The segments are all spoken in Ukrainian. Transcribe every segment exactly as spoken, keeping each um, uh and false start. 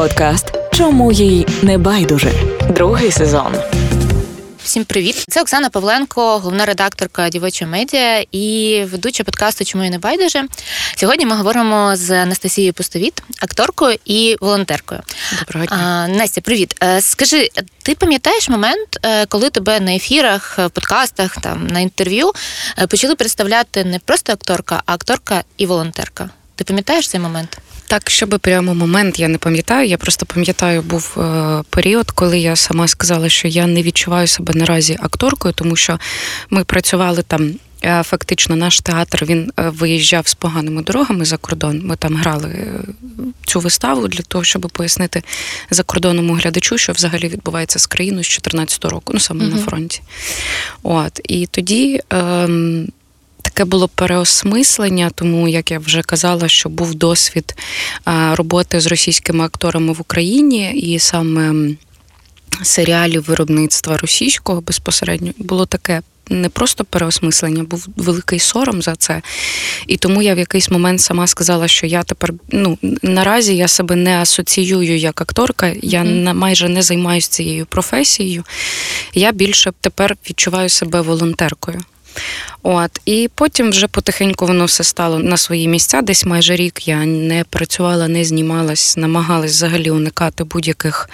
Подкаст «Чому їй не байдуже?» Другий сезон. Всім привіт! Це Оксана Павленко, головна редакторка «Дівочої медіа» і ведуча подкасту «Чому їй не байдуже». Сьогодні ми говоримо з Анастасією Пустовіт, акторкою і волонтеркою. Доброго дня. А, Настя, привіт. Скажи, ти пам'ятаєш момент, коли тебе на ефірах, подкастах, там, на інтерв'ю почали представляти не просто акторка, а акторка і волонтерка? Ти пам'ятаєш цей момент? Так, щоби прямо момент я не пам'ятаю. Я просто пам'ятаю, був е, період, коли я сама сказала, що я не відчуваю себе наразі акторкою, тому що ми працювали там. Фактично, наш театр, він виїжджав з поганими дорогами за кордон. Ми там грали цю виставу для того, щоб пояснити закордонному глядачу, що взагалі відбувається з країною з чотирнадцятого року, ну, саме mm-hmm. на фронті. От, і тоді... Е, Таке було переосмислення, тому, як я вже казала, що був досвід роботи з російськими акторами в Україні, і саме серіалів виробництва російського безпосередньо було таке не просто переосмислення, був великий сором за це. І тому я в якийсь момент сама сказала, що я тепер, ну, наразі я себе не асоціюю як акторка, я mm-hmm. майже не займаюся цією професією, я більше тепер відчуваю себе волонтеркою. От, і потім вже потихеньку воно все стало на свої місця. Десь майже рік я не працювала, не знімалась, намагалась взагалі уникати будь-яких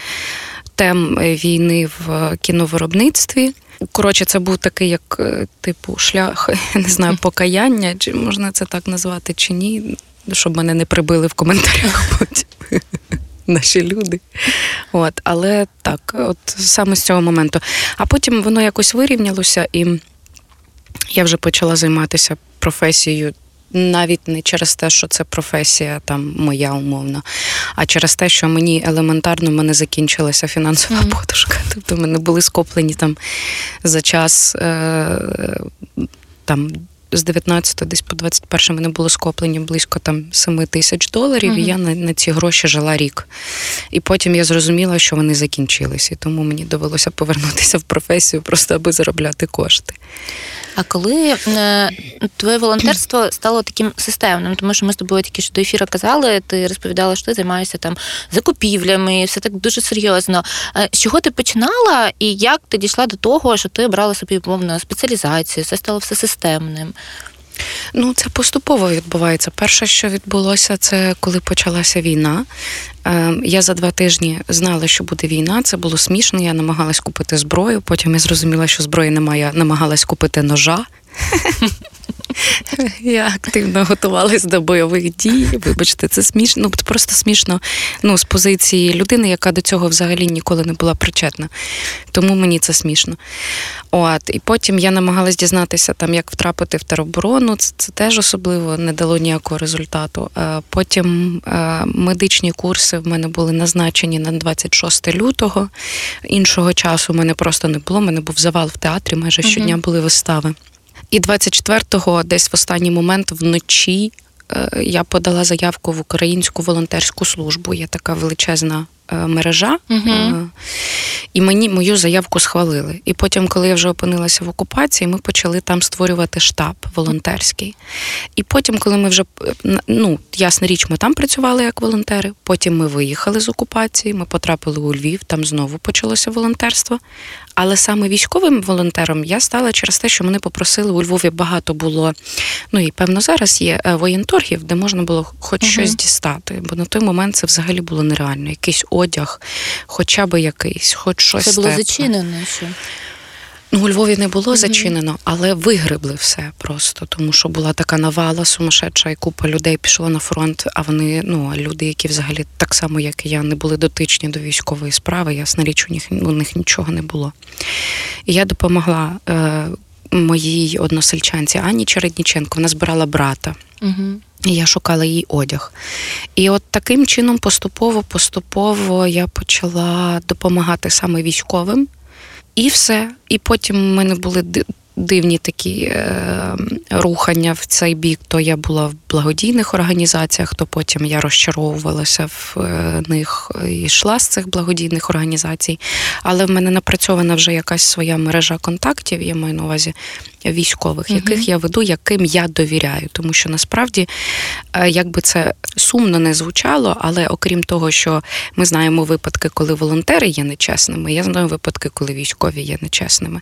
тем війни в кіновиробництві. Коротше, це був такий, як, типу, шлях, я не знаю, покаяння, чи можна це так назвати, чи ні, щоб мене не прибили в коментарях потім. Наші люди. От, але так, от саме з цього моменту. А потім воно якось вирівнялося, і я вже почала займатися професією навіть не через те, що це професія там моя умовно, а через те, що мені елементарно в мене закінчилася фінансова mm-hmm. подушка. Тобто в мене були скоплені там за час там з дев'ятнадцятого десь по двадцять перший мене було скоплені близько там сім тисяч доларів, mm-hmm. і я на, на ці гроші жила рік. І потім я зрозуміла, що вони закінчились, і тому мені довелося повернутися в професію просто, аби заробляти кошти. А коли твоє волонтерство стало таким системним, тому що ми з тобою тільки що до ефіру казали, ти розповідала, що ти займаєшся там закупівлями, все так дуже серйозно. З чого ти починала і як ти дійшла до того, що ти обрала собі, умовно, спеціалізацію, це стало все системним? Ну, це поступово відбувається. Перше, що відбулося, це коли почалася війна. Я за два тижні знала, що буде війна, це було смішно, я намагалась купити зброю, потім я зрозуміла, що зброї немає, я намагалась купити ножа. Я активно готувалась до бойових дій, вибачте, це смішно, ну, просто смішно, ну, з позиції людини, яка до цього взагалі ніколи не була причетна, тому мені це смішно. От, і потім я намагалась дізнатися, там, як втрапити в тероборону, це, це теж особливо не дало ніякого результату. Потім медичні курси в мене були назначені на двадцять шостого лютого, іншого часу в мене просто не було, в мене був завал в театрі, майже щодня були вистави. І двадцять четвертого, десь в останній момент вночі, я подала заявку в Українську волонтерську службу. Є така величезна мережа. Uh-huh. І мені мою заявку схвалили. І потім, коли я вже опинилася в окупації, ми почали там створювати штаб волонтерський. І потім, коли ми вже, ну, ясна річ, ми там працювали як волонтери, потім ми виїхали з окупації, ми потрапили у Львів, там знову почалося волонтерство. Але саме військовим волонтером я стала через те, що мене попросили, у Львові багато було, ну, і, певно, зараз є воєнторгів, де можна було хоч uh-huh. щось дістати, бо на той момент це взагалі було нереально, якийсь одяг, хоча б якийсь, хоч щось тепле. Це було зачинено ще? Ну, у Львові не було mm-hmm. зачинено, але вигребли все просто, тому що була така навала сумасшедша, і купа людей пішло на фронт, а вони, ну, люди, які взагалі так само, як і я, не були дотичні до військової справи, ясна річ, у них, у них нічого не було. І я допомогла е, моїй односельчанці Анні Чередніченко, вона збирала брата. Mm-hmm. І я шукала їй одяг. І от таким чином поступово-поступово я почала допомагати саме військовим. І все. І потім в мене були дивні такі е, рухання в цей бік. То я була в благодійних організаціях, то потім я розчаровувалася в них і йшла з цих благодійних організацій. Але в мене напрацьована вже якась своя мережа контактів, я маю на увазі військових, угу. яких я веду, яким я довіряю. Тому що насправді, як би це сумно не звучало, але окрім того, що ми знаємо випадки, коли волонтери є нечесними, я знаю випадки, коли військові є нечесними.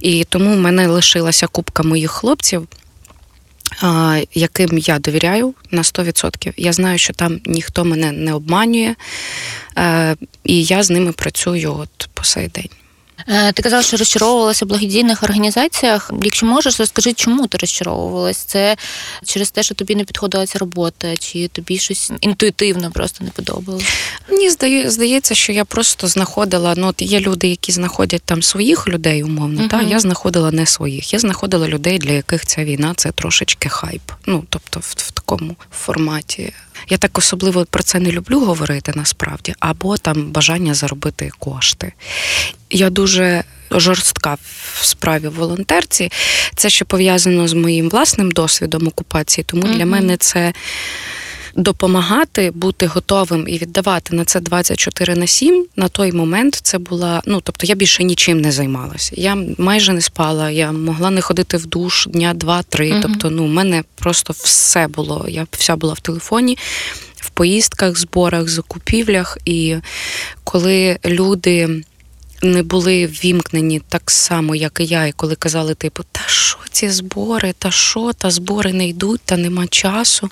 І тому в мене лишилася купка моїх хлопців, яким я довіряю на сто відсотків. Я знаю, що там ніхто мене не обманює, і я з ними працюю от по сей день. Ти казала, що розчаровувалася в благодійних організаціях. Якщо можеш, розкажи, чому ти розчаровувалася? Це через те, що тобі не підходила ця робота, чи тобі щось інтуїтивно просто не подобалося? Мені здається, що я просто знаходила, ну, є люди, які знаходять там своїх людей, умовно, угу. та я знаходила не своїх. Я знаходила людей, для яких ця війна – це трошечки хайп. Ну, тобто в, в такому форматі. Я так особливо про це не люблю говорити, насправді, або там бажання заробити кошти. Я дуже жорстка в справі волонтерці. Це ще пов'язано з моїм власним досвідом окупації, тому mm-hmm. для мене це допомагати, бути готовим і віддавати на це двадцять чотири на сім. На той момент це була, ну, тобто я більше нічим не займалася. Я майже не спала, я могла не ходити в душ дня два-три, mm-hmm. тобто, ну, в мене просто все було, я вся була в телефоні, в поїздках, зборах, закупівлях, і коли люди не були ввімкнені так само, як і я, і коли казали, типу, та що ці збори, та що, та збори не йдуть, та нема часу,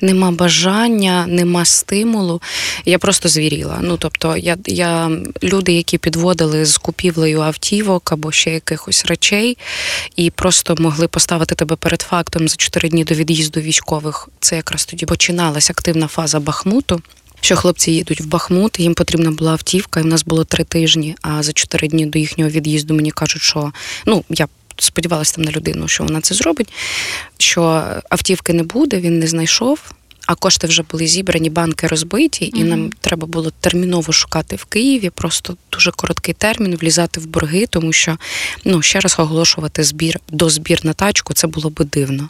нема бажання, нема стимулу. Я просто звіріла. Ну, тобто, я, я люди, які підводили з купівлею автівок або ще якихось речей, і просто могли поставити тебе перед фактом за чотири дні до від'їзду військових, це якраз тоді починалась активна фаза Бахмуту, що хлопці їдуть в Бахмут, їм потрібна була автівка, і в нас було три тижні, а за чотири дні до їхнього від'їзду мені кажуть, що, ну, я сподівалася там на людину, що вона це зробить, що автівки не буде, він не знайшов, а кошти вже були зібрані, банки розбиті, і mm-hmm. нам треба було терміново шукати в Києві, просто дуже короткий термін, влізати в борги, тому що, ну, ще раз оголошувати збір, дозбір на тачку, це було би дивно.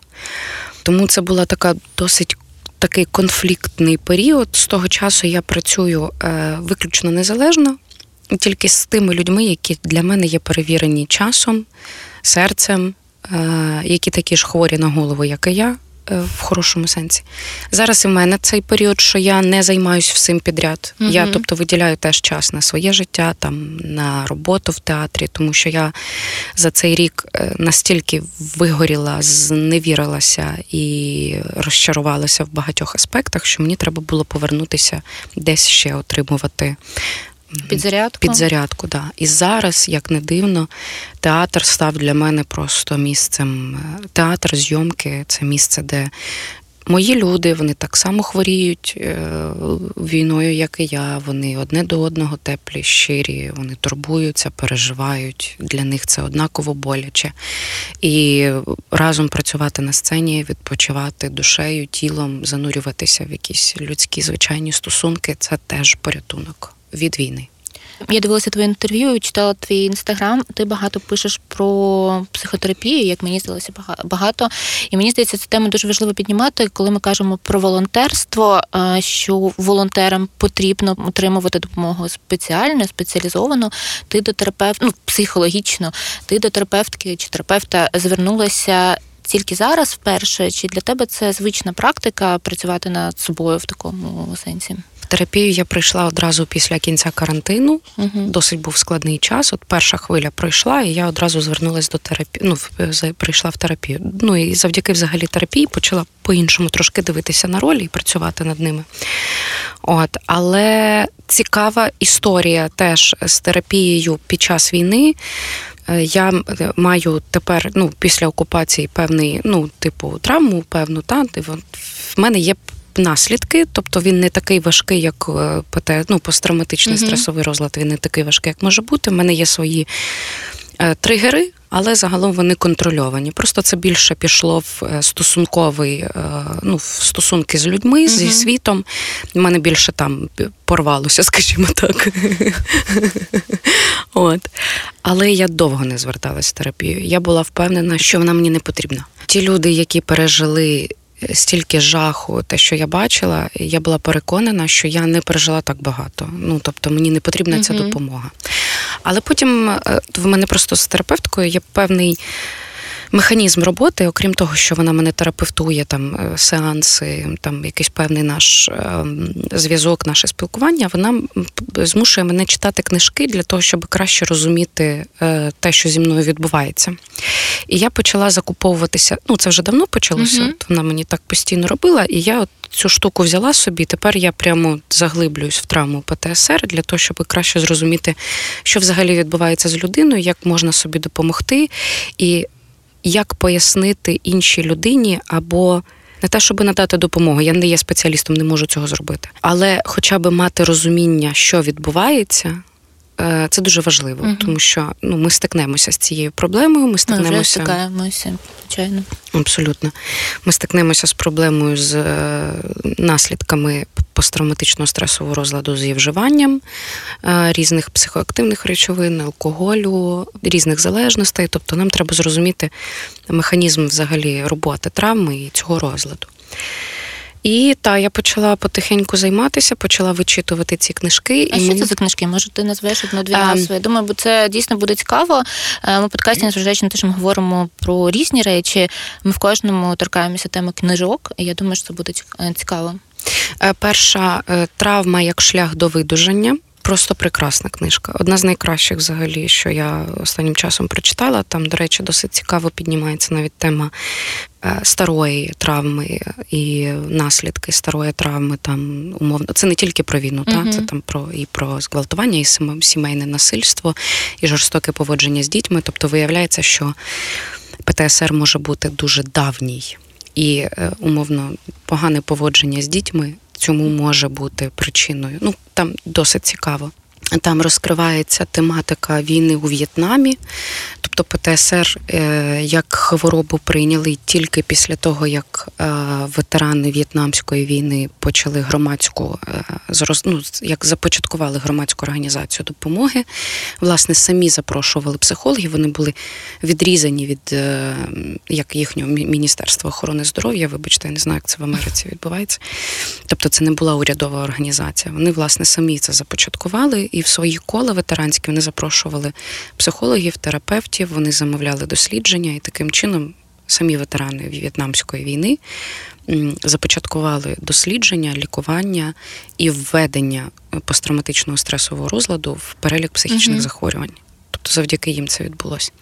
Тому це була така досить такий конфліктний період. З того часу я працюю е, виключно незалежно, тільки з тими людьми, які для мене є перевірені часом, серцем, е, які такі ж хворі на голову, як і я, е, в хорошому сенсі. Зараз і в мене цей період, що я не займаюся всім підряд. Mm-hmm. Я, тобто, виділяю теж час на своє життя, там, на роботу в театрі, тому що я за цей рік настільки вигоріла, зневірилася і розчарувалася в багатьох аспектах, що мені треба було повернутися десь ще отримувати підзарядку. Підзарядку, да. І зараз, як не дивно, театр став для мене просто місцем. Театр, зйомки – це місце, де мої люди, вони так само хворіють війною, як і я. Вони одне до одного теплі, щирі, вони турбуються, переживають. Для них це однаково боляче. І разом працювати на сцені, відпочивати душею, тілом, занурюватися в якісь людські звичайні стосунки – це теж порятунок від війни. Я дивилася твоє інтерв'ю, читала твій інстаграм. Ти багато пишеш про психотерапію, як мені здалося, багато. І мені здається, цю тему дуже важливо піднімати, коли ми кажемо про волонтерство, що волонтерам потрібно отримувати допомогу спеціальну, спеціалізовану. Ти до терапевта, ну, психологічно, ти до терапевтки чи терапевта звернулася тільки зараз вперше, чи для тебе це звична практика працювати над собою в такому сенсі? В терапію я прийшла одразу після кінця карантину. Угу. Досить був складний час. От перша хвиля пройшла, і я одразу звернулася до терапії, ну, прийшла в терапію. Ну, і завдяки взагалі терапії почала по-іншому трошки дивитися на ролі і працювати над ними. От, але цікава історія теж з терапією під час війни. Я маю тепер, ну, після окупації певний, ну, типу, травму, певну, та, в мене є наслідки, тобто він не такий важкий, як ПТСР, ну, посттравматичний mm-hmm. стресовий розлад, він не такий важкий, як може бути. В мене є свої е, тригери, але загалом вони контрольовані. Просто це більше пішло в стосунковий, е, ну, в стосунки з людьми, mm-hmm. зі світом. В мене більше там порвалося, скажімо так. От. Але я довго не зверталась в терапію. Я була впевнена, що вона мені не потрібна. Ті люди, які пережили стільки жаху, те, що я бачила, я була переконана, що я не пережила так багато. Ну, тобто, мені не потрібна ця mm-hmm. допомога. Але потім в мене просто з терапевткою є певний механізм роботи, окрім того, що вона мене терапевтує, там сеанси, там якийсь певний наш зв'язок, наше спілкування, вона змушує мене читати книжки для того, щоб краще розуміти те, що зі мною відбувається. І я почала закуповуватися, ну це вже давно почалося, угу. вона мені так постійно робила, і я от цю штуку взяла собі, тепер я прямо заглиблююсь в травму Пе Те Ес Ер для того, щоб краще зрозуміти, що взагалі відбувається з людиною, як можна собі допомогти і як пояснити іншій людині або не те, щоб надати допомогу. Я не є спеціалістом, не можу цього зробити. Але хоча б мати розуміння, що відбувається, це дуже важливо, угу. тому що ну, ми стикнемося з цією проблемою, ми стикнемося... Ми вже стикаємося, звичайно. Абсолютно. Ми стикнемося з проблемою, з наслідками посттравматичного стресового розладу, з її вживанням різних психоактивних речовин, алкоголю, різних залежностей. Тобто нам треба зрозуміти механізм взагалі роботи травми і цього розладу. І та я почала потихеньку займатися, почала вичитувати ці книжки. А і що мені... це за книжки? Може, ти назвеш одну-дві назви? Я думаю, бо це дійсно буде цікаво. Ми в подкасті, незважаючи на те, що ми говоримо про різні речі, ми в кожному торкаємося теми книжок, і я думаю, що це буде цікаво. Перша «Травма як шлях до видужання». Просто прекрасна книжка. Одна з найкращих взагалі, що я останнім часом прочитала. Там, до речі, досить цікаво піднімається навіть тема старої травми і наслідки старої травми. Там умовно це не тільки про війну, угу. та це там про і про зґвалтування, і сімейне насильство, і жорстоке поводження з дітьми. Тобто виявляється, що Пе Те Ес Ер може бути дуже давній і умовно погане поводження з дітьми. Цьому може бути причиною. Ну, там досить цікаво. Там розкривається тематика війни у В'єтнамі. Тобто Пе Те Ес Ер як хворобу прийняли тільки після того, як ветерани В'єтнамської війни почали громадську, ну, як започаткували громадську організацію допомоги. Власне, самі запрошували психологів, вони були відрізані від як їхнього Міністерства охорони здоров'я, вибачте, я не знаю, як це в Америці відбувається. Тобто це не була урядова організація. Вони, власне, самі це започаткували і в свої кола ветеранські вони запрошували психологів, терапевтів, вони замовляли дослідження, і таким чином самі ветерани В'єтнамської війни започаткували дослідження, лікування і введення посттравматичного стресового розладу в перелік психічних угу. захворювань. Тобто завдяки їм це відбулося.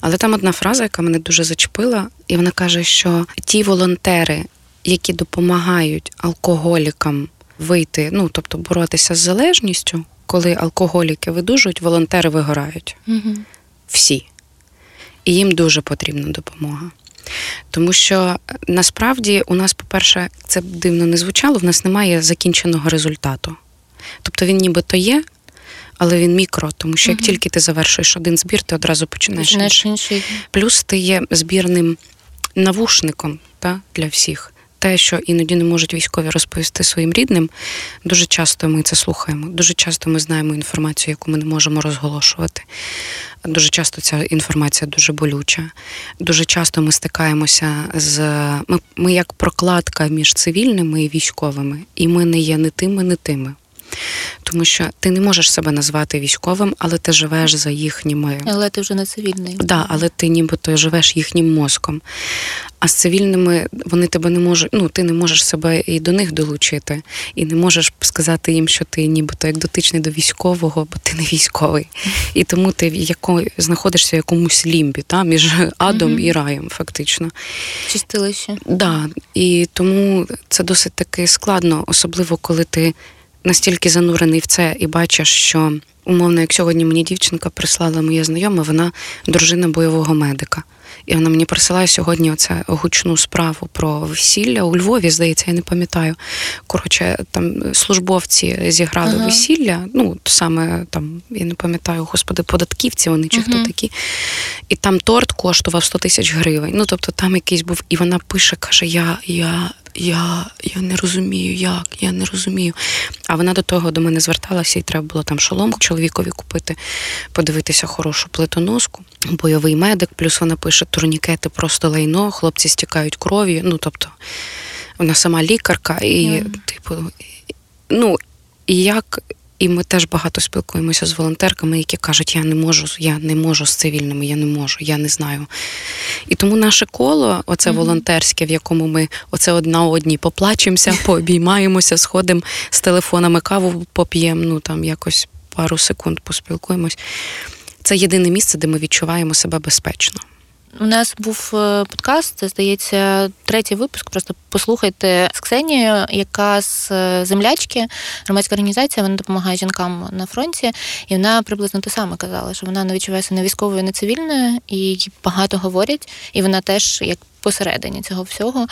Але там одна фраза, яка мене дуже зачепила, і вона каже, що ті волонтери, які допомагають алкоголікам вийти, ну, тобто боротися з залежністю, коли алкоголіки видужують, волонтери вигорають. Угу. Всі. І їм дуже потрібна допомога. Тому що, насправді, у нас, по-перше, це дивно не звучало, в нас немає закінченого результату. Тобто він нібито є, але він мікро, тому що як угу. тільки ти завершуєш один збір, ти одразу починаєш, починаєш інший. Плюс ти є збірним навушником та, для всіх. Те, що іноді не можуть військові розповісти своїм рідним, дуже часто ми це слухаємо, дуже часто ми знаємо інформацію, яку ми не можемо розголошувати. Дуже часто ця інформація дуже болюча. Дуже часто ми стикаємося з... Ми, ми як прокладка між цивільними і військовими, і ми не є не тими, не тими. Тому що ти не можеш себе назвати військовим, але ти живеш за їхніми... Але ти вже не цивільний. Так, да, але ти нібито живеш їхнім мозком. А з цивільними вони тебе не можуть... Ну, ти не можеш себе і до них долучити. І не можеш сказати їм, що ти нібито як дотичний до військового, бо ти не військовий. І тому ти в яко, знаходишся в якомусь лімбі, та, між адом mm-hmm. і раєм, фактично. Чистилище. Так. Да, і тому це досить таки складно, особливо коли ти настільки занурений в це і бачиш, що, умовно, як сьогодні мені дівчинка прислала моя знайома, вона дружина бойового медика. І вона мені присилає сьогодні оце гучну справу про весілля у Львові, здається, я не пам'ятаю. Коротше, там службовці зіграли uh-huh. весілля, ну, саме там, я не пам'ятаю, господи, податківці вони чи uh-huh. хто такі. І там торт коштував сто тисяч гривень. Ну, тобто там якийсь був, і вона пише, каже, я, я... Я, я не розумію, як, я не розумію. А вона до того до мене зверталася, і треба було там шолом чоловікові купити, подивитися хорошу плитоноску. Бойовий медик, плюс вона пише, турнікети просто лайно, хлопці стікають кров'ю. Ну, тобто, вона сама лікарка, і, mm. типу, ну, і як... І ми теж багато спілкуємося з волонтерками, які кажуть, я не можу, я не можу з цивільними, я не можу, я не знаю. І тому наше коло, оце mm-hmm. волонтерське, в якому ми оце одна одній поплачемося, пообіймаємося, сходимо з телефонами, каву поп'ємо, ну там якось пару секунд поспілкуємось. Це єдине місце, де ми відчуваємо себе безпечно. У нас був подкаст, це, здається, третій випуск, просто послухайте, з Ксенією, яка з «Землячки», громадська організація, вона допомагає жінкам на фронті, і вона приблизно те саме казала, що вона не відчуває себе не військовою, не цивільною, і їй багато говорять, і вона теж як посередині цього всього.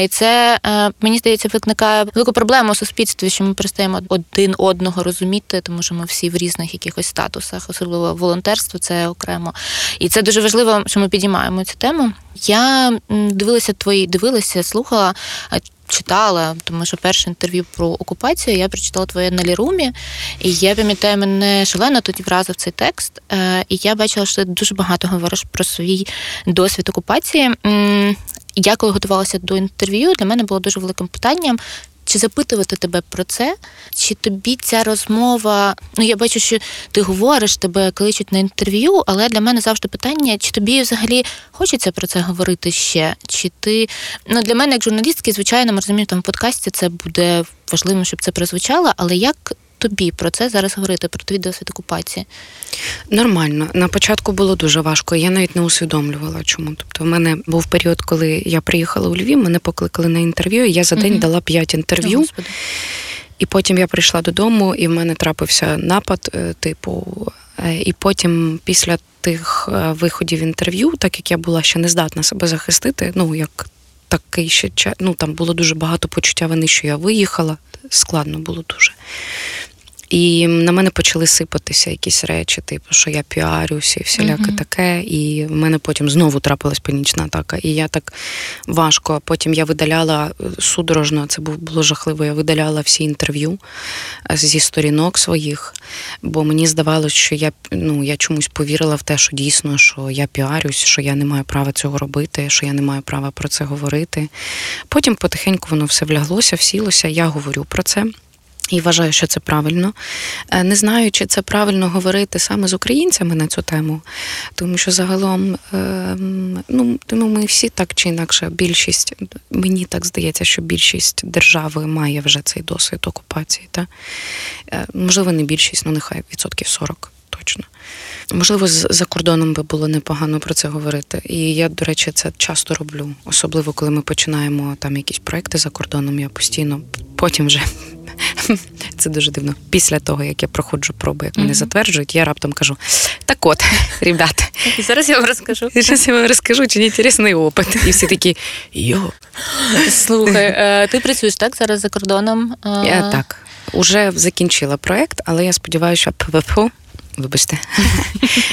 І це, мені здається, викликає велику проблему у суспільстві, що ми перестаємо один одного розуміти, тому що ми всі в різних якихось статусах, особливо волонтерство, це окремо. І це дуже важливо, що ми підіймаємо цю тему. Я дивилася твої, дивилася, слухала, читала, тому що перше інтерв'ю про окупацію я прочитала твоє на Лірумі, і я пам'ятаю, мене шалено тоді вразив цей текст, і я бачила, що ти дуже багато говориш про свій досвід окупації. Я, коли готувалася до інтерв'ю, для мене було дуже великим питанням, чи запитувати тебе про це, чи тобі ця розмова, ну я бачу, що ти говориш, тебе кличуть на інтерв'ю, але для мене завжди питання, чи тобі взагалі хочеться про це говорити ще, чи ти, ну для мене як журналістки, звичайно, ми розуміємо, там в подкасті це буде важливим, щоб це прозвучало, але як тобі про це зараз говорити, про твій досвід окупації? Нормально. На початку було дуже важко. Я навіть не усвідомлювала, чому. Тобто в мене був період, коли я приїхала у Львів, мене покликали на інтерв'ю, і я за день угу. дала п'ять інтерв'ю. О, Господи. І потім я прийшла додому, і в мене трапився напад, типу, і потім після тих виходів інтерв'ю, так як я була ще не здатна себе захистити, ну, як такий ще, ну, там було дуже багато почуття вини, що я виїхала, складно було дуже. І на мене почали сипатися якісь речі, типу, що я піарюсь і всіляке mm-hmm. таке, і в мене потім знову трапилась панічна атака, і я так важко, потім я видаляла судорожно, це було жахливо, я видаляла всі інтерв'ю зі сторінок своїх, бо мені здавалося, що я, ну, я чомусь повірила в те, що дійсно, що я піарюсь, що я не маю права цього робити, що я не маю права про це говорити. Потім потихеньку воно все вляглося, всілося, я говорю про це. І вважаю, що це правильно. Не знаю, чи це правильно говорити саме з українцями на цю тему, тому що загалом, ну, ми всі так чи інакше, більшість, мені так здається, що більшість держави має вже цей досвід окупації. Та? Можливо, не більшість, ну нехай відсотків сорок точно. Можливо, за кордоном би було непогано про це говорити. І я, до речі, це часто роблю. Особливо, коли ми починаємо там якісь проекти за кордоном, я постійно потім вже... Це дуже дивно. Після того, як я проходжу проби, як мене mm-hmm. затверджують, я раптом кажу, так от, ребята. І зараз я вам розкажу. І зараз я вам розкажу, чи не цікавий опит. І всі такі, йо. Слухай, ти працюєш, так, зараз за кордоном? Я так. Уже закінчила проект, але я сподіваюся, що... Вибачте.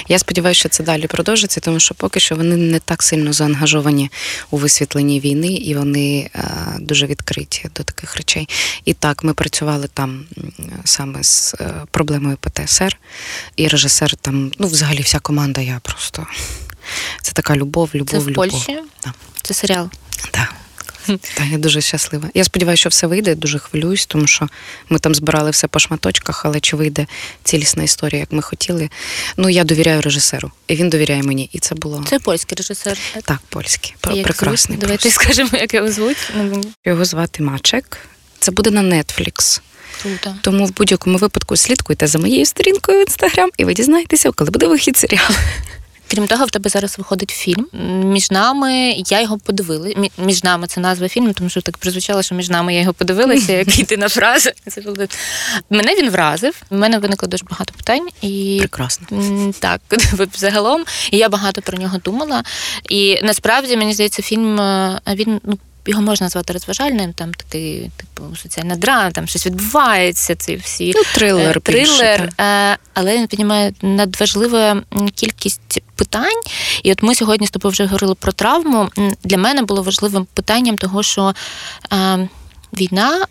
Я сподіваюся, що це далі продовжиться, тому що поки що вони не так сильно заангажовані у висвітленні війни, і вони е, дуже відкриті до таких речей. І так, ми працювали там саме з е, проблемою ПТСР, і режисер там, ну, взагалі вся команда, я просто... Це така любов, любов, любов. Це в Польщі? Любов. Да. Це серіал? Так. Да. Так, я дуже щаслива. Я сподіваюся, що все вийде, дуже хвилююсь, тому що ми там збирали все по шматочках, але чи вийде цілісна історія, як ми хотіли. Ну, я довіряю режисеру, і він довіряє мені, і це було... Це польський режисер? Так, польський. Пр- прекрасний. Давайте скажемо, як його звуть. Його звати Мачек. Це буде на Netflix. Круто. Тому в будь-якому випадку слідкуйте за моєю сторінкою в Instagram, і ви дізнаєтеся, коли буде вихід серіалу. Крім того, в тебе зараз виходить фільм. Між нами я його подивила. Між нами це назва фільму, тому що так прозвучало, що між нами я його подивилася, як єдина фраза. Мене він вразив. У мене виникло дуже багато питань. І... Прекрасно. Так, загалом. І я багато про нього думала. І насправді, мені здається, фільм, він, ну, його можна назвати розважальним, там такий, типу, соціальна драма, там щось відбувається, ці всі... Ну, трилер, трилер більше, так. Але він піднімає надважливу кількість питань. І от ми сьогодні з тобою вже говорили про травму. Для мене було важливим питанням того, що е, війна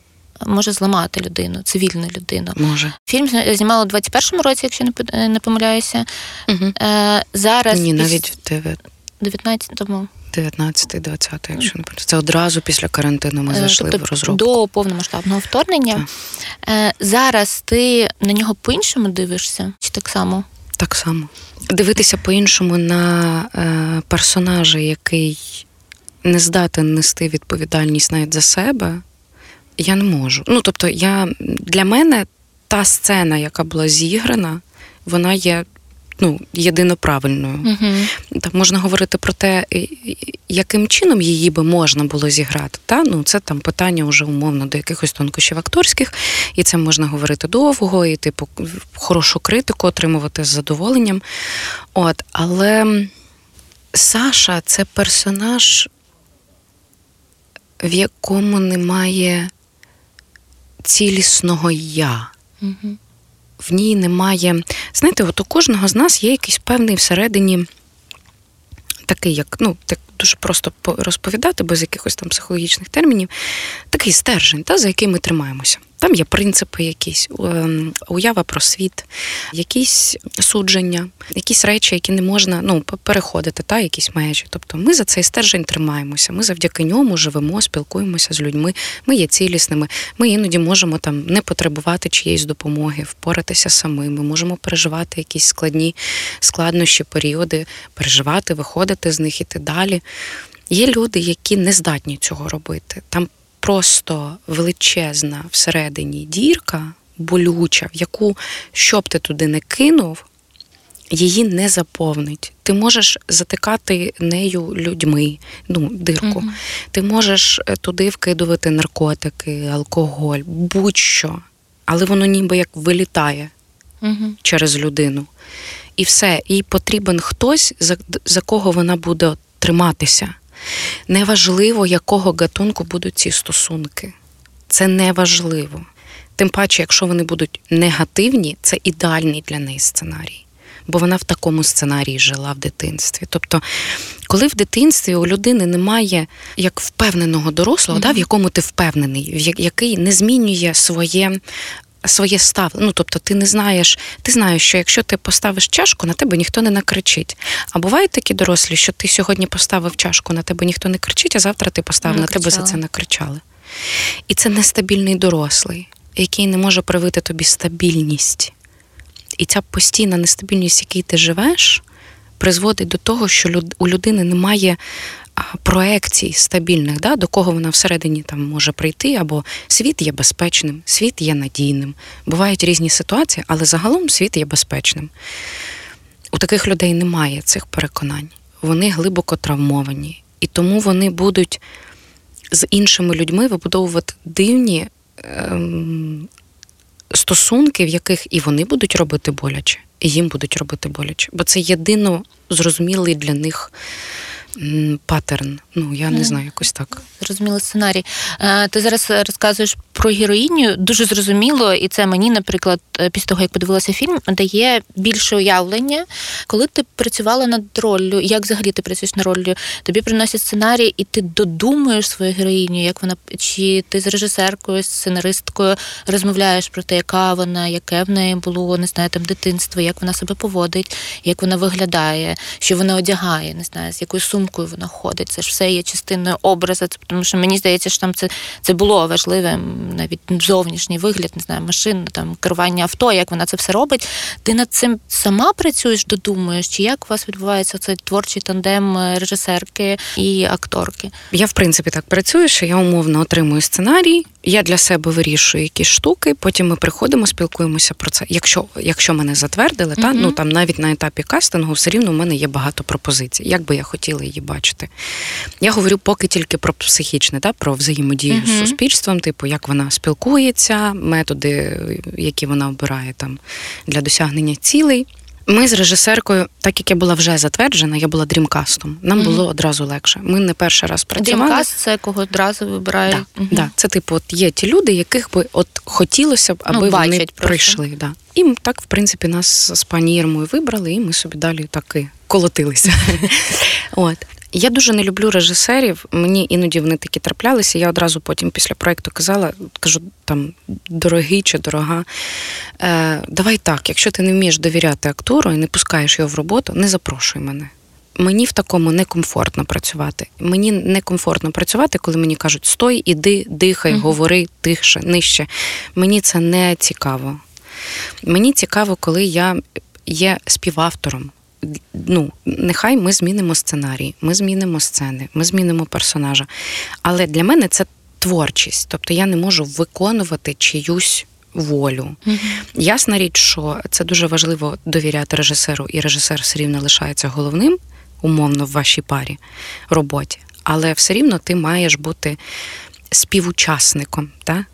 може зламати людину, цивільну людину. Може. Фільм знімали у двадцять першому році, якщо не помиляюся. Угу. Е, зараз... Ні, навіть в дев'ятому. дев'ятнадцятому. дев'ятнадцятий, двадцятий, якщо не помню. Це одразу після карантину ми зайшли тобто в розробку. До повномасштабного вторгнення. Так. Зараз ти на нього по-іншому дивишся? Чи так само? Так само. Дивитися по-іншому на персонажа, який не здатен нести відповідальність навіть за себе, я не можу. Ну, тобто, я, для мене та сцена, яка була зіграна, вона є... ну, єдино правильною. Uh-huh. Так, можна говорити про те, яким чином її би можна було зіграти. Та? Ну, це там питання вже умовно до якихось тонкощів акторських, і це можна говорити довго, і типу хорошу критику отримувати з задоволенням. От, але Саша – це персонаж, в якому немає цілісного «я». Uh-huh. В ній немає... Знаєте, от у кожного з нас є якийсь певний всередині такий, як... Ну, так дуже просто розповідати, без якихось там психологічних термінів. Такий стержень, та, за який ми тримаємося. Там є принципи якісь, уява про світ, якісь судження, якісь речі, які не можна, ну, переходити, та, якісь межі. Тобто ми за цей стержень тримаємося, ми завдяки ньому живемо, спілкуємося з людьми, ми є цілісними, ми іноді можемо там не потребувати чиєїсь допомоги, впоратися самі, ми можемо переживати якісь складні складнощі, періоди, переживати, виходити з них, іти далі. Є люди, які не здатні цього робити. Там просто величезна всередині дірка, болюча, в яку, що б ти туди не кинув, її не заповнить. Ти можеш затикати нею людьми, ну, дирку. Угу. Ти можеш туди вкидувати наркотики, алкоголь, будь-що. Але воно ніби як вилітає угу. через людину. І все. Їй потрібен хтось, за, за кого вона буде триматися. Неважливо, якого гатунку будуть ці стосунки. Це неважливо. Тим паче, якщо вони будуть негативні, це ідеальний для неї сценарій. Бо вона в такому сценарії жила в дитинстві. Тобто, коли в дитинстві у людини немає як впевненого дорослого, mm-hmm. да, в якому ти впевнений, який не змінює своє... своє ставлення. Ну, тобто, ти не знаєш, ти знаєш, що якщо ти поставиш чашку, на тебе ніхто не накричить. А бувають такі дорослі, що ти сьогодні поставив чашку, на тебе ніхто не кричить, а завтра ти поставив, накричали. На тебе за це накричали. І це нестабільний дорослий, який не може привити тобі стабільність. І ця постійна нестабільність, в якій ти живеш, призводить до того, що у людини немає проекцій стабільних, да, до кого вона всередині там може прийти, або світ є безпечним, світ є надійним. Бувають різні ситуації, але загалом світ є безпечним. У таких людей немає цих переконань. Вони глибоко травмовані. І тому вони будуть з іншими людьми вибудовувати дивні ем, стосунки, в яких і вони будуть робити боляче, і їм будуть робити боляче. Бо це єдино зрозумілий для них паттерн. Ну, я не знаю, якось так. Зрозумілий сценарій. Ти зараз розказуєш про героїню. Дуже зрозуміло, і це мені, наприклад, після того, як подивилася фільм, дає більше уявлення. Коли ти працювала над роллю, як взагалі ти працюєш над роллю, тобі приносять сценарій, і ти додумуєш свою героїню, як вона, чи ти з режисеркою, з сценаристкою розмовляєш про те, яка вона, яке в неї було, не знаю, там, дитинство, як вона себе поводить, як вона виглядає, що вона одягає, не знаю, з якою сумкою вона ходить. Це ж все є частиною образу, тому що мені здається, що там це, це було важливим, навіть зовнішній вигляд, не знаю, машин, там, керування авто, як вона це все робить. Ти над цим сама працюєш, додумуєш? Чи як у вас відбувається цей творчий тандем режисерки і акторки? Я, в принципі, так працюю, що я умовно отримую сценарій, я для себе вирішую якісь штуки, потім ми приходимо, спілкуємося про це. Якщо, якщо мене затвердили, mm-hmm. та, ну, там, навіть на етапі кастингу все рівно в мене є багато пропозицій, як би я хотіла її бачити. Я говорю поки тільки про психічне, та, про взаємодію mm-hmm. з суспільством, типу, як вона спілкується, методи, які вона обирає там, для досягнення цілей. Ми з режисеркою, так як я була вже затверджена, я була дрімкастом. Нам mm-hmm. було одразу легше. Ми не перший раз працювали. Дрімкаст – це кого одразу вибирають? Да, mm-hmm. да. Це типу, от є ті люди, яких би от хотілося б, аби ну, вони прийшли. Да. І так, в принципі, нас з пані Ірмою вибрали, і ми собі далі таки колотилися. От. Я дуже не люблю режисерів, мені іноді вони такі траплялися, я одразу потім після проєкту казала, кажу, там, дорогий чи дорога, е, давай так, якщо ти не вмієш довіряти актору і не пускаєш його в роботу, не запрошуй мене. мені в такому некомфортно працювати. Мені некомфортно працювати, коли мені кажуть «стой, іди, дихай, mm-hmm. говори, тихше, нижче». Мені це не цікаво. Мені цікаво, коли я є співавтором. Ну, нехай ми змінимо сценарій, ми змінимо сцени, ми змінимо персонажа. Але для мене це творчість. Тобто я не можу виконувати чиюсь волю. Mm-hmm. Ясна річ, що це дуже важливо довіряти режисеру, і режисер все рівно лишається головним, умовно, в вашій парі, роботі. Але все рівно ти маєш бути співучасником, та?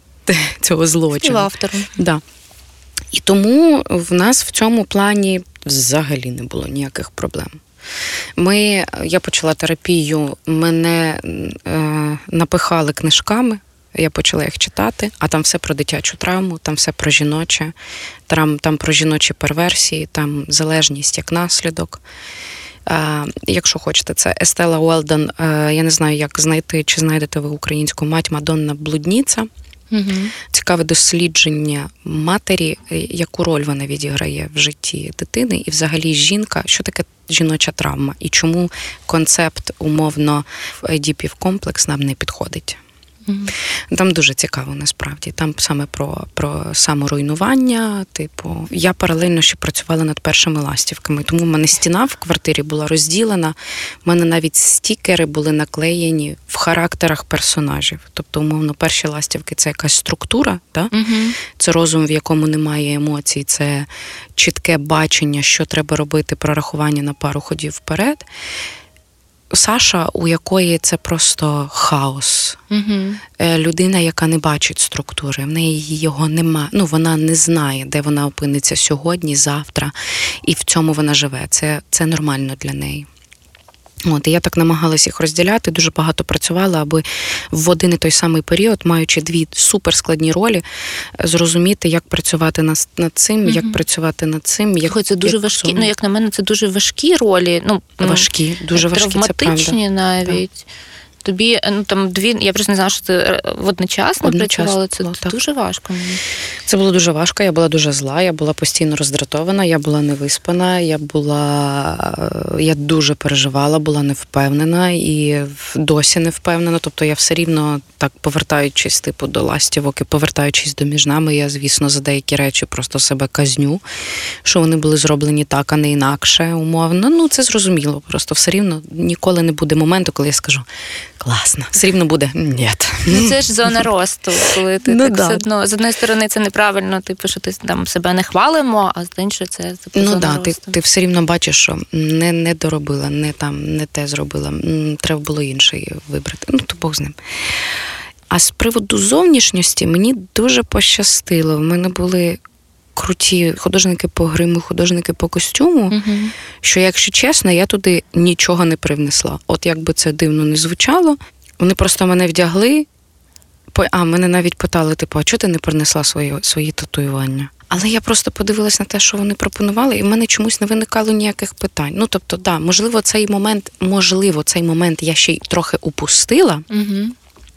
Цього злочину. Співавтором. Да. І тому в нас в цьому плані взагалі не було ніяких проблем. Ми, я почала терапію, мене е, напихали книжками, я почала їх читати, а там все про дитячу травму, там все про жіноче, там, там про жіночі перверсії, там залежність як наслідок. Е, якщо хочете, це Естела Уелден, е, я не знаю, як знайти, чи знайдете ви українську «Мать Мадонна блудніця». Угу. Цікаве дослідження матері, яку роль вона відіграє в житті дитини і взагалі жінка, що таке жіноча травма і чому концепт умовно Ейдіпів комплекс нам не підходить. Угу. Там дуже цікаво насправді, там саме про, про саморуйнування, типу. Я паралельно ще працювала над першими ластівками, тому в мене стіна в квартирі була розділена, в мене навіть стікери були наклеєні в характерах персонажів. Тобто, умовно, перші ластівки – це якась структура, да? Угу. Це розум, в якому немає емоцій, це чітке бачення, що треба робити, прорахування на пару ходів вперед. Саша, у якої це просто хаос. Угу. Людина, яка не бачить структури, в неї його нема. Ну, вона не знає, де вона опиниться сьогодні, завтра, і в цьому вона живе. Це, це нормально для неї. От, і я так намагалась їх розділяти, дуже багато працювала, аби в один і той самий період, маючи дві суперскладні ролі, зрозуміти, як працювати над, над цим, mm-hmm. як працювати над цим. Як, Хай, це дуже як важкі, ну, як на мене, це дуже важкі ролі. Ну, важкі, дуже важкі, це правда. Травматичні навіть. Так. Тобі, ну, там, дві, я просто не знала, що ти одночасно працювала, це було, дуже важко. Це було дуже важко, я була дуже зла, я була постійно роздратована, я була невиспана, я була, я дуже переживала, була невпевнена і досі невпевнена, тобто я все рівно, так, повертаючись, типу, до ластівок і повертаючись до «Між нами», я, звісно, за деякі речі просто себе казню, що вони були зроблені так, а не інакше, умовно, ну, це зрозуміло, просто все рівно ніколи не буде моменту, коли я скажу класно. Все рівно буде ні. Ну, це ж зона росту, коли ти ну, так да. все одно, з одної сторони, це неправильно, типу, що ти там себе не хвалимо, а з іншої це типу, ну, зона да, росту. Ну так, ти, ти все рівно бачиш, що не, не доробила, не там, не те зробила, треба було інше вибрати. Ну, то Бог з ним. А з приводу зовнішньості мені дуже пощастило. В мене були круті художники по гриму, художники по костюму, uh-huh. що, якщо чесно, я туди нічого не привнесла. От як би це дивно не звучало, вони просто мене вдягли, а мене навіть питали, типу, а чого ти не принесла свої, свої татуювання? Але я просто подивилась на те, що вони пропонували, і в мене чомусь не виникало ніяких питань. Ну, тобто, да, можливо, цей момент, можливо, цей момент я ще й трохи упустила, uh-huh.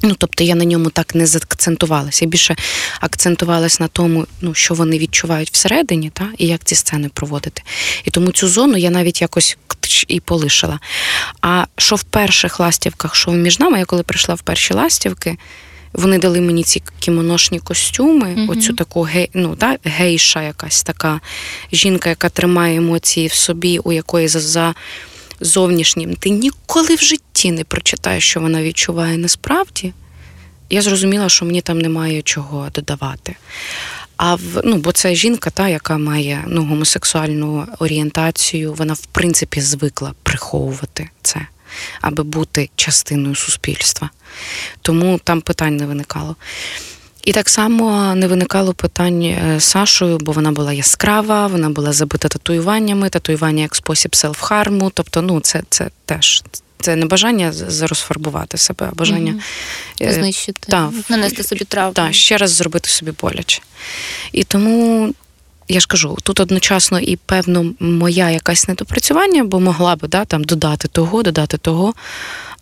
Ну, тобто я на ньому так не заакцентувалася. Я більше акцентувалася на тому, ну, що вони відчувають всередині, та, і як ці сцени проводити. І тому цю зону я навіть якось і полишила. А що в перших ластівках, що між нами, я коли прийшла в перші ластівки, вони дали мені ці кімоношні костюми, mm-hmm. оцю таку гей, ну, да, гейша якась така жінка, яка тримає емоції в собі, у якої за... за зовнішнім, ти ніколи в житті не прочитаєш, що вона відчуває насправді, я зрозуміла, що мені там немає чого додавати. А в, ну, бо це жінка, та, яка має, ну, гомосексуальну орієнтацію, вона, в принципі, звикла приховувати це, аби бути частиною суспільства. Тому там питань не виникало. І так само не виникало питань з Сашою, бо вона була яскрава, вона була забита татуюваннями, татуювання як спосіб селфхарму, тобто, ну, це, це теж, це не бажання зарозфарбувати себе, а бажання... Mm-hmm. Е- знищити, та, нанести собі травму. Так, ще раз зробити собі боляче. І тому, я ж кажу, тут одночасно і, певно, моя якась недопрацювання, бо могла б, да, там, додати того, додати того,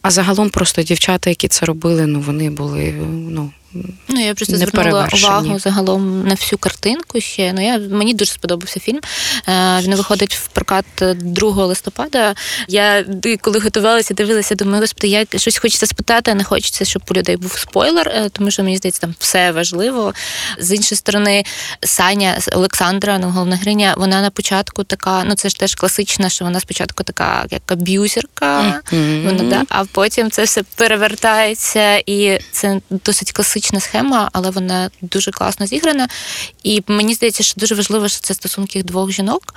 а загалом просто дівчата, які це робили, ну, вони були, ну... Ну, я просто звернула увагу загалом на всю картинку ще. Ну, я, мені дуже сподобався фільм. Він виходить в прокат другого листопада. Я, коли готувалася, дивилася, думаю, господи, я щось хочеться спитати, а не хочеться, щоб у людей був спойлер, тому що, мені здається, там все важливо. З іншої сторони, Саня, Олександра, ну, головна героїня, вона на початку така, ну, це ж теж класична, що вона спочатку така, як аб'юзерка, mm-hmm. вона, да, а потім це все перевертається, і це досить класична схема, але вона дуже класно зіграна. І мені здається, що дуже важливо, що це стосунки двох жінок.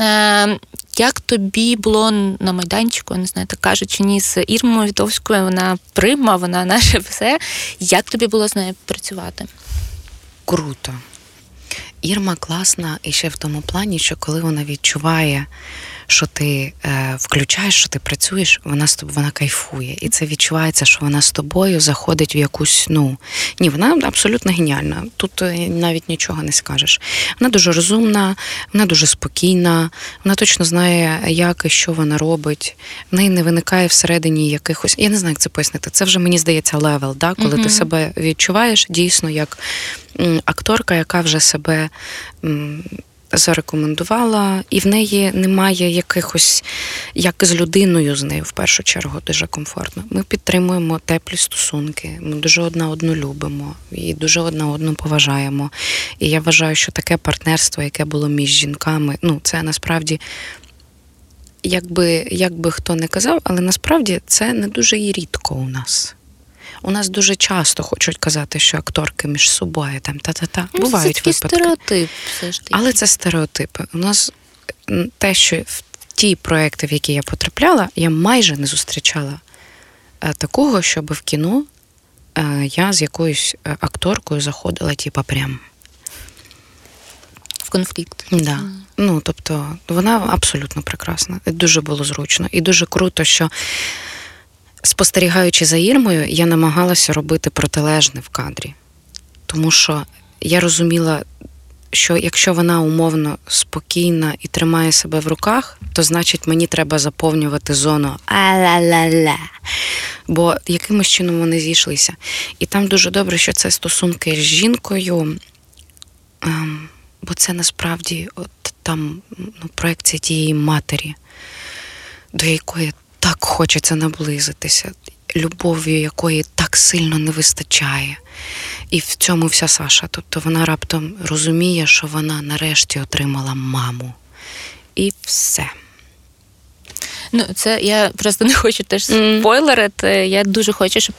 Е, як тобі було на майданчику, не знаю, так кажуть чи ні, з Ірмою Вітовською, вона прима, вона наше все. Як тобі було з нею працювати? Круто. Ірма класна і ще в тому плані, що коли вона відчуває, що ти е, включаєш, що ти працюєш, вона з тобою, вона кайфує. І це відчувається, що вона з тобою заходить в якусь, ну... Ні, вона абсолютно геніальна. Тут навіть нічого не скажеш. Вона дуже розумна, вона дуже спокійна, вона точно знає, як і що вона робить. В неї не виникає всередині якихось... Я не знаю, як це пояснити. Це вже, мені здається, левел, да? Коли mm-hmm. ти себе відчуваєш дійсно як акторка, яка вже себе... М- зарекомендувала, і в неї немає якихось, як з людиною з нею, в першу чергу, дуже комфортно. Ми підтримуємо теплі стосунки, ми дуже одна одну любимо, і дуже одна одну поважаємо. І я вважаю, що таке партнерство, яке було між жінками, ну, це насправді, якби, якби хто не казав, але насправді це не дуже і рідко у нас. У нас дуже часто хочуть казати, що акторки між собою там та-та-та. Ну, бувають це випадки. Стереотип, все ж таки. Але це стереотипи. У нас те, що в ті проекти, в які я потрапляла, я майже не зустрічала такого, щоб в кіно я з якоюсь акторкою заходила, типа, прям. В конфлікт. Да. Mm. Ну, тобто, вона абсолютно прекрасна. Дуже було зручно. І дуже круто, що спостерігаючи за Ірмою, я намагалася робити протилежне в кадрі. Тому що я розуміла, що якщо вона умовно спокійна і тримає себе в руках, то значить мені треба заповнювати зону «а-ла-ла-ла». Бо якимось чином вони зійшлися. І там дуже добре, що це стосунки з жінкою, бо це насправді от там, ну, проекція тієї матері, до якої так хочеться наблизитися, любов'ю якої так сильно не вистачає. І в цьому вся Саша. Тобто вона раптом розуміє, що вона нарешті отримала маму. І все. Ну, це я просто не хочу теж спойлерити. Я дуже хочу, щоб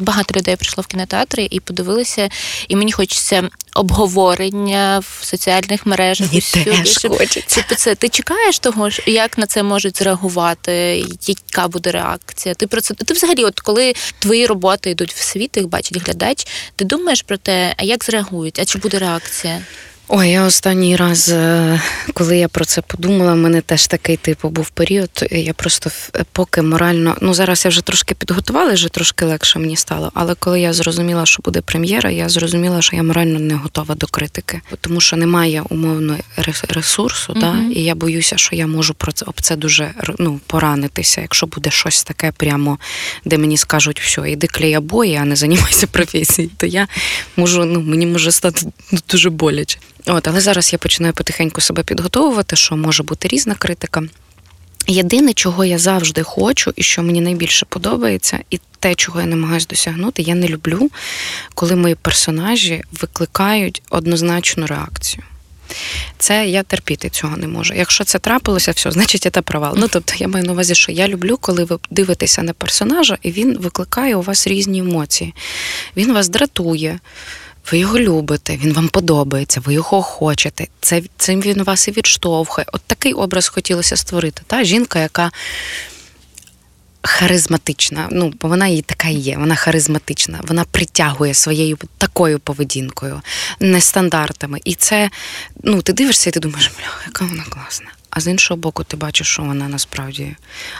багато людей прийшло в кінотеатри і подивилися. І мені хочеться обговорення в соціальних мережах. Мені теж щоб, хочеться. Типу, це, ти чекаєш того, як на це можуть зреагувати, яка буде реакція? Ти про це, ти взагалі, от коли твої роботи йдуть в світ, їх бачить глядач, ти думаєш про те, а як зреагують, а чи буде реакція? Ой, я останній раз, коли я про це подумала, в мене теж такий типу був період. Я просто поки морально... Ну, зараз я вже трошки підготувала, вже трошки легше мені стало. Але коли я зрозуміла, що буде прем'єра, я зрозуміла, що я морально не готова до критики. Тому що немає, умовно, ресурсу, mm-hmm. да? І я боюся, що я можу про це, об це дуже, ну, поранитися, якщо буде щось таке прямо, де мені скажуть, все, іди клей обої, а не займайся професією, то я можу, ну, мені може стати дуже боляче. От, але зараз я починаю потихеньку себе підготовувати, що може бути різна критика. Єдине, чого я завжди хочу і що мені найбільше подобається, і те, чого я намагаюся досягнути, я не люблю, коли мої персонажі викликають однозначну реакцію. Це я терпіти цього не можу. Якщо це трапилося, все, значить це провал. Ну, тобто, я маю на увазі, що я люблю, коли ви дивитеся на персонажа, і він викликає у вас різні емоції. Він вас дратує. Ви його любите, він вам подобається, ви його хочете, це, цим він вас і відштовхує. От такий образ хотілося створити. Та жінка, яка харизматична, ну, бо вона і така і є, вона харизматична, вона притягує своєю такою поведінкою, нестандартами. І це, ну, ти дивишся і ти думаєш, бля, яка вона класна. А з іншого боку ти бачиш, що вона насправді,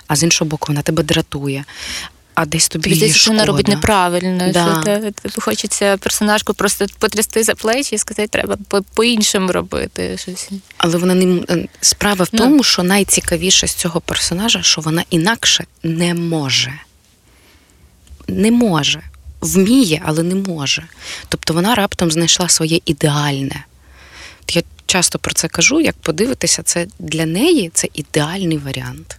а з іншого боку вона тебе дратує. А десь тобі її шкода. Вона робить неправильно. Да. Що, тобі хочеться персонажку просто потрясти за плечі і сказати, треба по-іншому робити щось. Але вона не... справа в ну. тому, що найцікавіше з цього персонажа, що вона інакше не може. Не може. вміє, але не може. Тобто вона раптом знайшла своє ідеальне. Я часто про це кажу, як подивитися, це для неї це ідеальний варіант.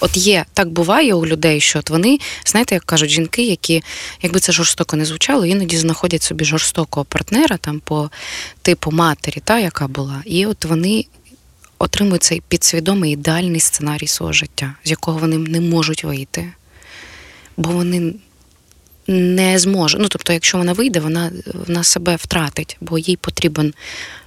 От є, так буває у людей, що от вони, знаєте, як кажуть, жінки, які, якби це жорстоко не звучало, іноді знаходять собі жорстокого партнера, там, по типу матері, та, яка була, і от вони отримують цей підсвідомий ідеальний сценарій свого життя, з якого вони не можуть вийти, бо вони не зможуть. Ну, тобто, якщо вона вийде, вона, вона себе втратить, бо їй потрібен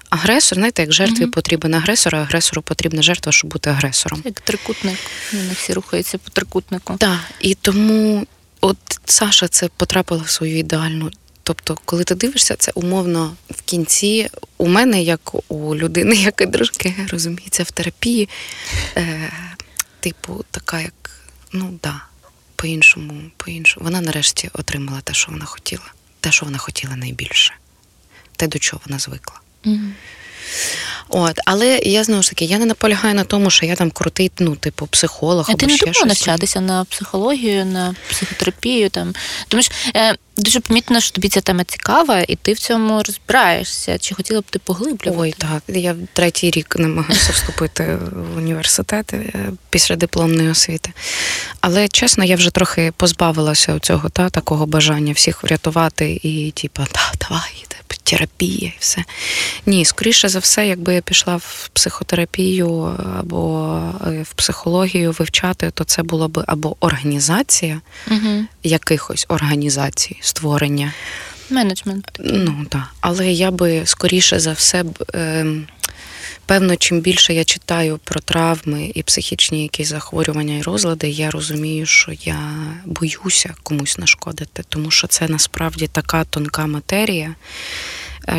агресор, знаєте, як жертві mm-hmm. потрібен агресор, а агресору потрібна жертва, щоб бути агресором. Як трикутник. Вони всі рухаються по трикутнику. Так, і тому от Саша це потрапила в свою ідеальну. Тобто, коли ти дивишся, це умовно в кінці у мене, як у людини, як і дружки, розуміється, в терапії, е, типу, така як, ну, да, по-іншому, по-іншому. Вона нарешті отримала те, що вона хотіла. Те, що вона хотіла найбільше. Те, до чого вона звикла. Mm-hmm. От, але я, знову ж таки, я не наполягаю на тому, що я там крутий, ну, типу, психолог. А або ти не думала навчатися на психологію, на психотерапію? Там? Тому що е, дуже помітно, що тобі ця тема цікава, і ти в цьому розбираєшся. Чи хотіла б ти поглиблювати? Ой, так. Я третій рік намагаюся вступити в університет після дипломної освіти. Але, чесно, я вже трохи позбавилася цього, та, такого бажання всіх врятувати і, типу, да, давай, терапія і все. Ні, скоріше за все, якби я пішла в психотерапію або в психологію вивчати, то це була б або організація угу. якихось організацій, створення. Менеджмент. Ну, так. Але я би, скоріше за все, б, е, певно, чим більше я читаю про травми і психічні якісь захворювання і розлади, я розумію, що я боюся комусь нашкодити, тому що це насправді така тонка матерія.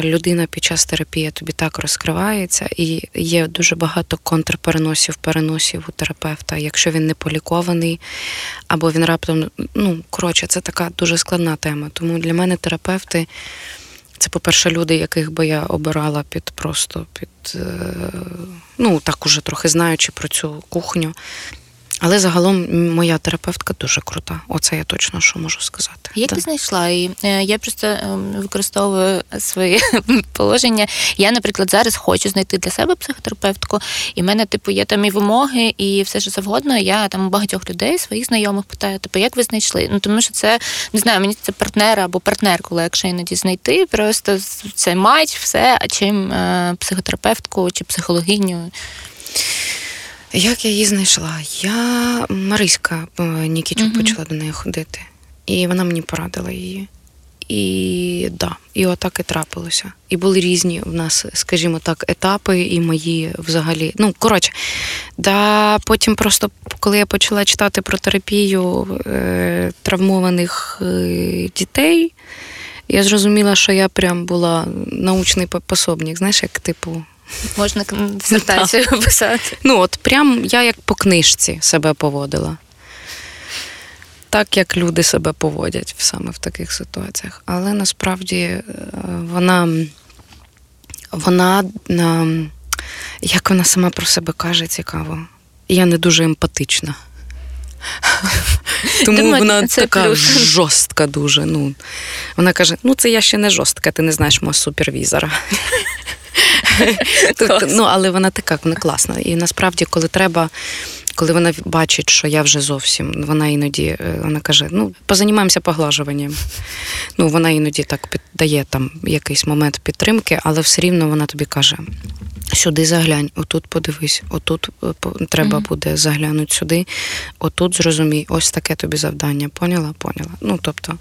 Людина під час терапії тобі так розкривається, і є дуже багато контрпереносів, переносів у терапевта, якщо він не полікований, або він раптом, ну, коротше, це така дуже складна тема. Тому для мене терапевти – це, по-перше, люди, яких би я обирала під просто, під, ну, так уже трохи знаючи про цю кухню. Але загалом моя терапевтка дуже крута. Оце я точно що можу сказати. Я ти знайшла її. Я просто використовую своє положення. Я, наприклад, зараз хочу знайти для себе психотерапевтку. І в мене, типу, є там і вимоги, і все що завгодно. Я там у багатьох людей, своїх знайомих питаю, типу, як ви знайшли? Ну, тому що це, не знаю, мені це партнера або партнерку легше іноді знайти. Просто це мать, все, а чим психотерапевтку чи психологиню. Як я її знайшла? Я Мариська Нікітюк uh-huh. почала до неї ходити. І вона мені порадила її. І да, і отак і трапилося. І були різні в нас, скажімо так, етапи і мої взагалі. Ну, коротше, да, потім просто, коли я почала читати про терапію е, травмованих е, дітей, я зрозуміла, що я прям була научний пособник, знаєш, як типу... Можна дисертацію писати. Ну, от прям я як по книжці себе поводила. Так, як люди себе поводять саме в таких ситуаціях. Але насправді вона, вона, як вона сама про себе каже, цікаво. Я не дуже емпатична. Тому думаю, вона така плюс. Жорстка дуже. Ну, вона каже, ну це я ще не жорстка, ти не знаєш мого супервізора. Тут, ну, але вона така, вона класна. І насправді, коли треба, коли вона бачить, що я вже зовсім, вона іноді, вона каже, ну, позанімаємося поглажуванням. Ну, вона іноді так дає там якийсь момент підтримки, але все рівно вона тобі каже, сюди заглянь, отут подивись, отут треба mm-hmm. буде заглянути сюди, отут зрозумій, ось таке тобі завдання, поняла? Поняла. Ну, тобто,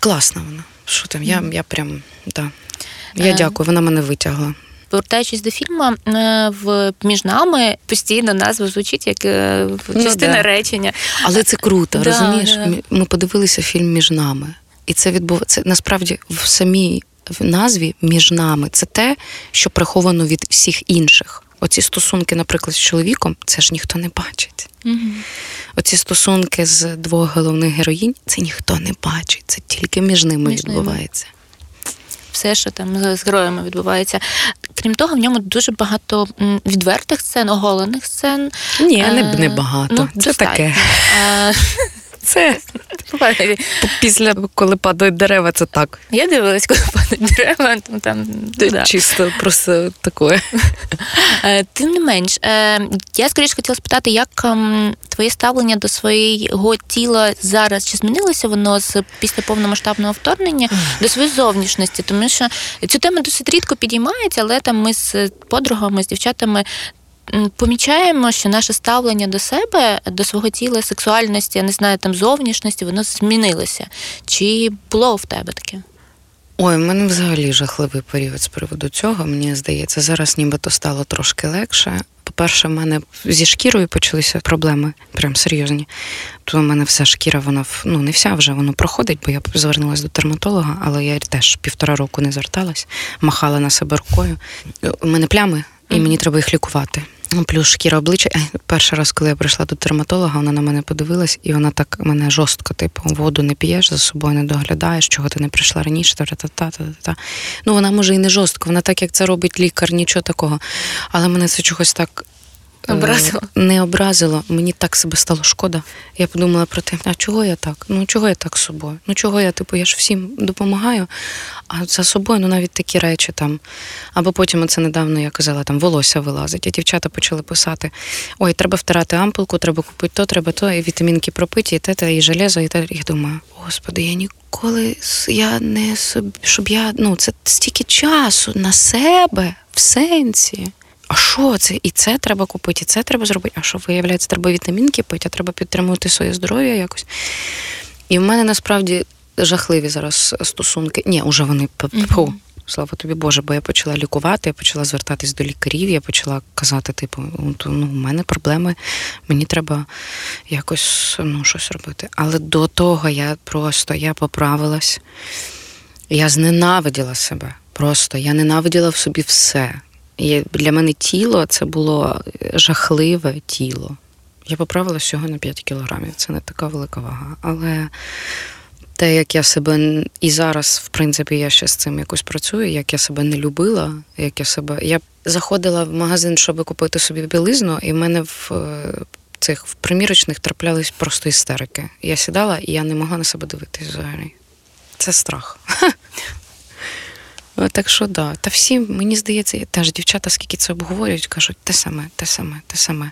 класна вона. Що там, mm-hmm. я, я прям, да. Я uh-huh. дякую, вона мене витягла. Повертаючись до фільму, в «Між нами» постійно назва звучить як частина ну, да. речення. Але це круто, да, розумієш? Да. Ми подивилися фільм «Між нами». І це відбувається, насправді, в самій назві «Між нами» – це те, що приховано від всіх інших. Оці стосунки, наприклад, з чоловіком, це ж ніхто не бачить. Угу. Оці стосунки з двох головних героїнь, це ніхто не бачить, це тільки між ними між відбувається. Ними. Все, що там з героями відбувається. Крім того, в ньому дуже багато відвертих сцен, оголених сцен. Ні, не, не багато. Ну, це таке. Це після, коли падають дерева, це так. Я дивилась, коли падають дерева, там, там да. Чисто просто таке. Тим не менш, я скоріше хотіла спитати, як твоє ставлення до свого тіла зараз, чи змінилося воно з після повномасштабного вторгнення до своєї зовнішності? Тому що цю тему досить рідко підіймається, але там ми з подругами, з дівчатами помічаємо, що наше ставлення до себе, до свого тіла, сексуальності, я не знаю, там, зовнішності, воно змінилося. Чи було в тебе таке? Ой, в мене взагалі жахливий період з приводу цього, мені здається. Зараз нібито стало трошки легше. По-перше, в мене зі шкірою почалися проблеми, прям серйозні. То в мене вся шкіра, вона, ну не вся вже, вона проходить, бо я звернулася до дерматолога, але я теж півтора року не зверталась, махала на себе рукою. У мене плями, і мені треба їх лікувати. Плюс шкіра обличчя. Перший раз, коли я прийшла до дерматолога, вона на мене подивилась, і вона так мене жорстко, типу, воду не п'єш, за собою не доглядаєш, чого ти не прийшла раніше, та-та-та-та-та. Ну, вона, може, і не жорстко, вона так, як це робить лікар, нічого такого. Але мене це чогось так образило. Не образило. Мені так себе стало шкода. Я подумала про те, а чого я так? Ну, чого я так з собою? Ну, чого я, типу, я ж всім допомагаю, а за собою, ну, навіть такі речі там. Або потім, оце недавно, я казала, там, волосся вилазить, і дівчата почали писати, ой, треба втирати ампулку, треба купити то, треба то, і вітамінки пропиті, і те, і железо, і те. Я думаю, господи, я ніколи, я не собі, щоб я, ну, це стільки часу на себе, в сенсі. А що це? І це треба купити, і це треба зробити. А що, виявляється, треба вітамінки пити, а треба підтримувати своє здоров'я якось. І в мене, насправді, жахливі зараз стосунки. Ні, уже вони, mm-hmm. слава тобі Боже, бо я почала лікувати, я почала звертатись до лікарів, я почала казати, типу, ну, у мене проблеми, мені треба якось, ну, щось робити. Але до того я просто, я поправилась, я зненавиділа себе, просто, я ненавиділа в собі все. І для мене тіло, це було жахливе тіло. Я поправила всього на п'ять кілограмів, це не така велика вага. Але те, як я себе, і зараз, в принципі, я ще з цим якось працюю, як я себе не любила, як я себе... Я заходила в магазин, щоб купити собі білизну, і в мене в цих в примірочних траплялись просто істерики. Я сідала, і я не могла на себе дивитись взагалі. Це страх. Так що, да. Та всі, мені здається, теж дівчата, скільки це обговорюють, кажуть, те саме, те саме, те саме.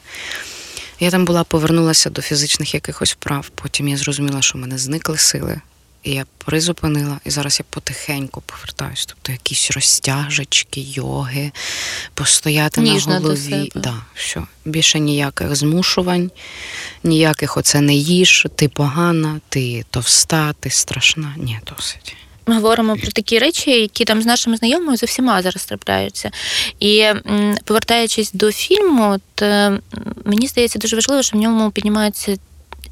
Я там була, повернулася до фізичних якихось вправ, потім я зрозуміла, що в мене зникли сили, і я призупинила, і зараз я потихеньку повертаюсь. Тобто якісь розтяжечки, йоги, постояти ніжно на голові. Да, все. Більше ніяких змушувань, ніяких оце не їж, ти погана, ти товста, ти страшна. Ні, досить. Ми говоримо про такі речі, які там з нашими знайомими за всіма зараз трапляються. І повертаючись до фільму, то, мені здається дуже важливо, що в ньому піднімаються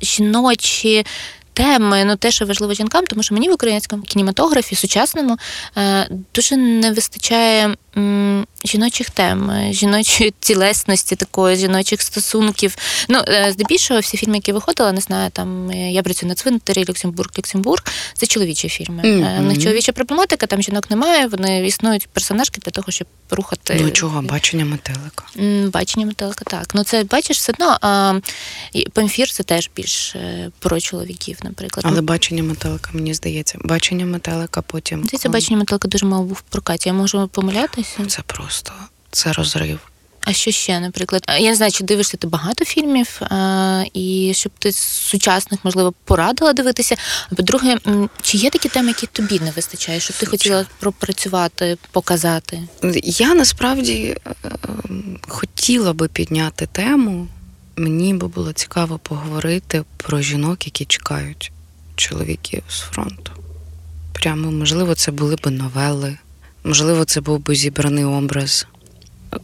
жіночі теми, ну те, що важливо жінкам, тому що мені в українському кінематографі, сучасному, дуже не вистачає жіночих тем, жіночої тілесності такої, жіночих стосунків. Ну, здебільшого, всі фільми, які виходили, не знаю, там «Я працюю на цвинтарі», «Люксембург, Люксембург», це чоловічі фільми. Mm-hmm. У них чоловіча проблематика, там жінок немає, вони існують персонажки для того, щоб рухати... Ну, чого? Бачення метелика. Бачення метелика, так. Ну, це, бачиш, все одно, а «Памфір» це теж більш про чоловіків, наприклад. Але бачення метелика, мені здається. Бачення метелика потім... Це бачення метелика дуже мало був в прокаті. Я можу помилятися? Це просто, це розрив. А що ще, наприклад? Я не знаю, чи дивишся ти багато фільмів, і щоб ти з сучасних, можливо, порадила дивитися. А по-друге, чи є такі теми, які тобі не вистачає, щоб ти хотіла пропрацювати, показати? Я, насправді, хотіла би підняти тему. Мені би було цікаво поговорити про жінок, які чекають чоловіків з фронту. Прямо, можливо, це були б новели. Можливо, це був би зібраний образ.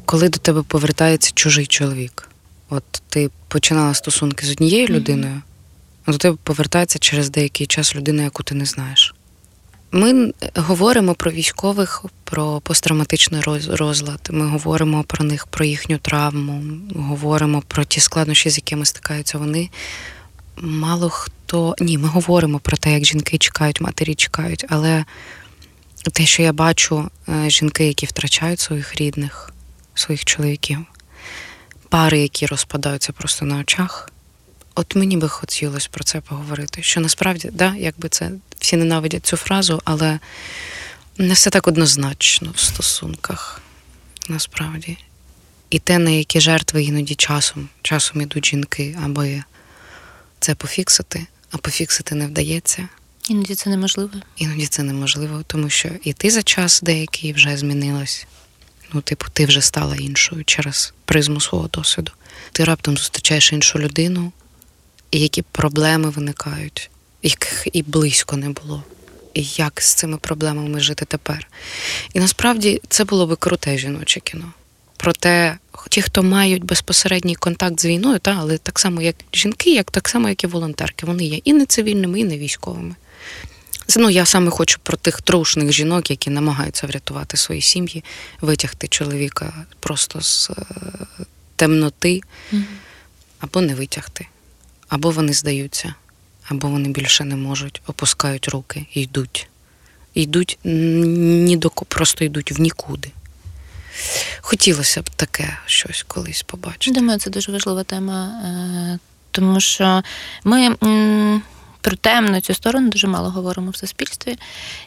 Коли до тебе повертається чужий чоловік. От ти починала стосунки з однією mm-hmm. людиною, а до тебе повертається через деякий час людина, яку ти не знаєш. Ми говоримо про військових, про посттравматичний розлад, ми говоримо про них, про їхню травму, говоримо про ті складнощі, з якими стикаються вони. Мало хто... Ні, ми говоримо про те, як жінки чекають, матері чекають, але... Те, що я бачу, жінки, які втрачають своїх рідних, своїх чоловіків, пари, які розпадаються просто на очах, От мені би хотілося про це поговорити, що насправді, да, якби це всі ненавидять цю фразу, але не все так однозначно в стосунках, насправді. І те, на які жертви іноді часом, часом ідуть жінки, аби це пофіксити, а пофіксити не вдається. Іноді це неможливо. Іноді це неможливо, тому що і ти за час деякий вже змінилась. Ну, типу, ти вже стала іншою через призму свого досвіду. Ти раптом зустрічаєш іншу людину, і які проблеми виникають, яких і близько не було. І як з цими проблемами жити тепер. І насправді це було би круте жіноче кіно. Проте ті, хто мають безпосередній контакт з війною, та, але так само як жінки, як так само, як і волонтерки. Вони є і не цивільними, і не військовими. Ну, я саме хочу про тих трушних жінок, які намагаються врятувати свої сім'ї, витягти чоловіка просто з е, темноти, mm-hmm. або не витягти. Або вони здаються, або вони більше не можуть, опускають руки і йдуть. Йдуть, ні до, просто йдуть в нікуди. Хотілося б таке щось колись побачити. Думаю, це дуже важлива тема, тому що ми про темну цю сторону дуже мало говоримо в суспільстві.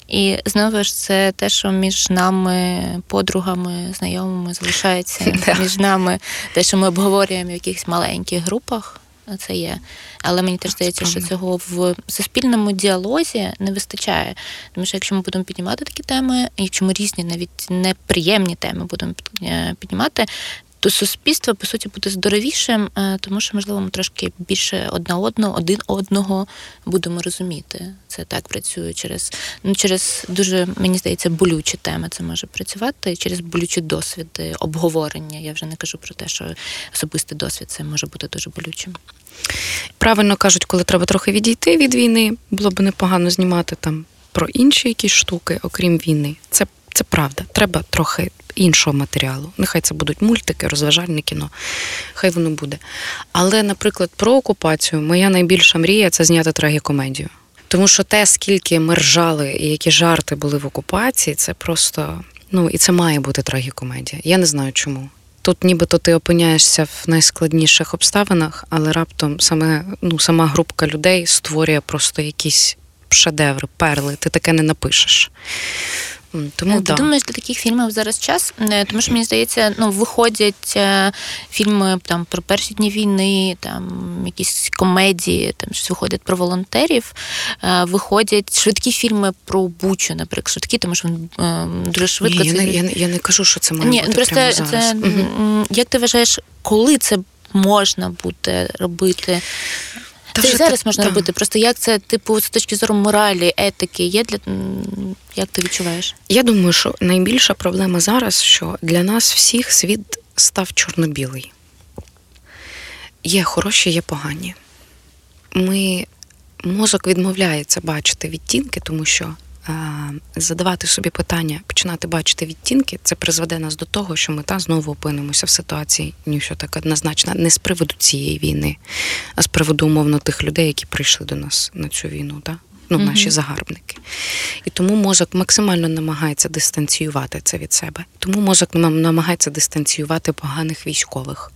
І, знову ж, це те, що між нами, подругами, знайомими залишається. Між нами те, що ми обговорюємо в якихось маленьких групах. Це є. Але мені теж здається, що цього в суспільному діалозі не вистачає. Тому що якщо ми будемо піднімати такі теми, якщо ми різні, навіть неприємні теми будемо піднімати, то суспільство, по суті, буде здоровішим, тому що, можливо, ми трошки більше одна одного, один одного будемо розуміти. Це так працює через, ну, через дуже, мені здається, болючі теми це може працювати, через болючі досвіди, обговорення. Я вже не кажу про те, що особистий досвід це може бути дуже болючим. Правильно кажуть, коли треба трохи відійти від війни, було б непогано знімати там про інші якісь штуки, окрім війни. Це, це правда, треба трохи іншого матеріалу. Нехай це будуть мультики, розважальне кіно, хай воно буде. Але, наприклад, про окупацію моя найбільша мрія – це зняти трагікомедію. Тому що те, скільки ми ржали і які жарти були в окупації, це просто, ну, і це має бути трагікомедія. Я не знаю чому. Тут нібито ти опиняєшся в найскладніших обставинах, але раптом саме, ну, сама групка людей створює просто якісь шедеври, перли, ти таке не напишеш. Тому, ти да. думаєш, для таких фільмів зараз час? Тому що, мені здається, ну, виходять фільми там, про перші дні війни, там, якісь комедії, там, щось виходять про волонтерів, виходять швидкі фільми про Бучу, наприклад, швидкі, тому що він дуже швидко... Ні, я, це... не, я, я не кажу, що це має Ні, бути просто прямо зараз. Це, угу. Як ти вважаєш, коли це можна буде робити? Та це і зараз так, можна та. робити. Просто як це, типу, з точки зору моралі, етики, є для... Як ти відчуваєш? Я думаю, що найбільша проблема зараз, що для нас всіх світ став чорно-білий. Є хороші, є погані. Ми... Мозок відмовляється бачити відтінки, тому що е- задавати собі питання, починати бачити відтінки, це призведе нас до того, що ми та знову опинимося в ситуації, ніщо так однозначно, не з приводу цієї війни, а з приводу, умовно, тих людей, які прийшли до нас на цю війну, так? Ну, mm-hmm. наші загарбники. І тому мозок максимально намагається дистанціювати це від себе. Тому мозок намагається дистанціювати поганих військових.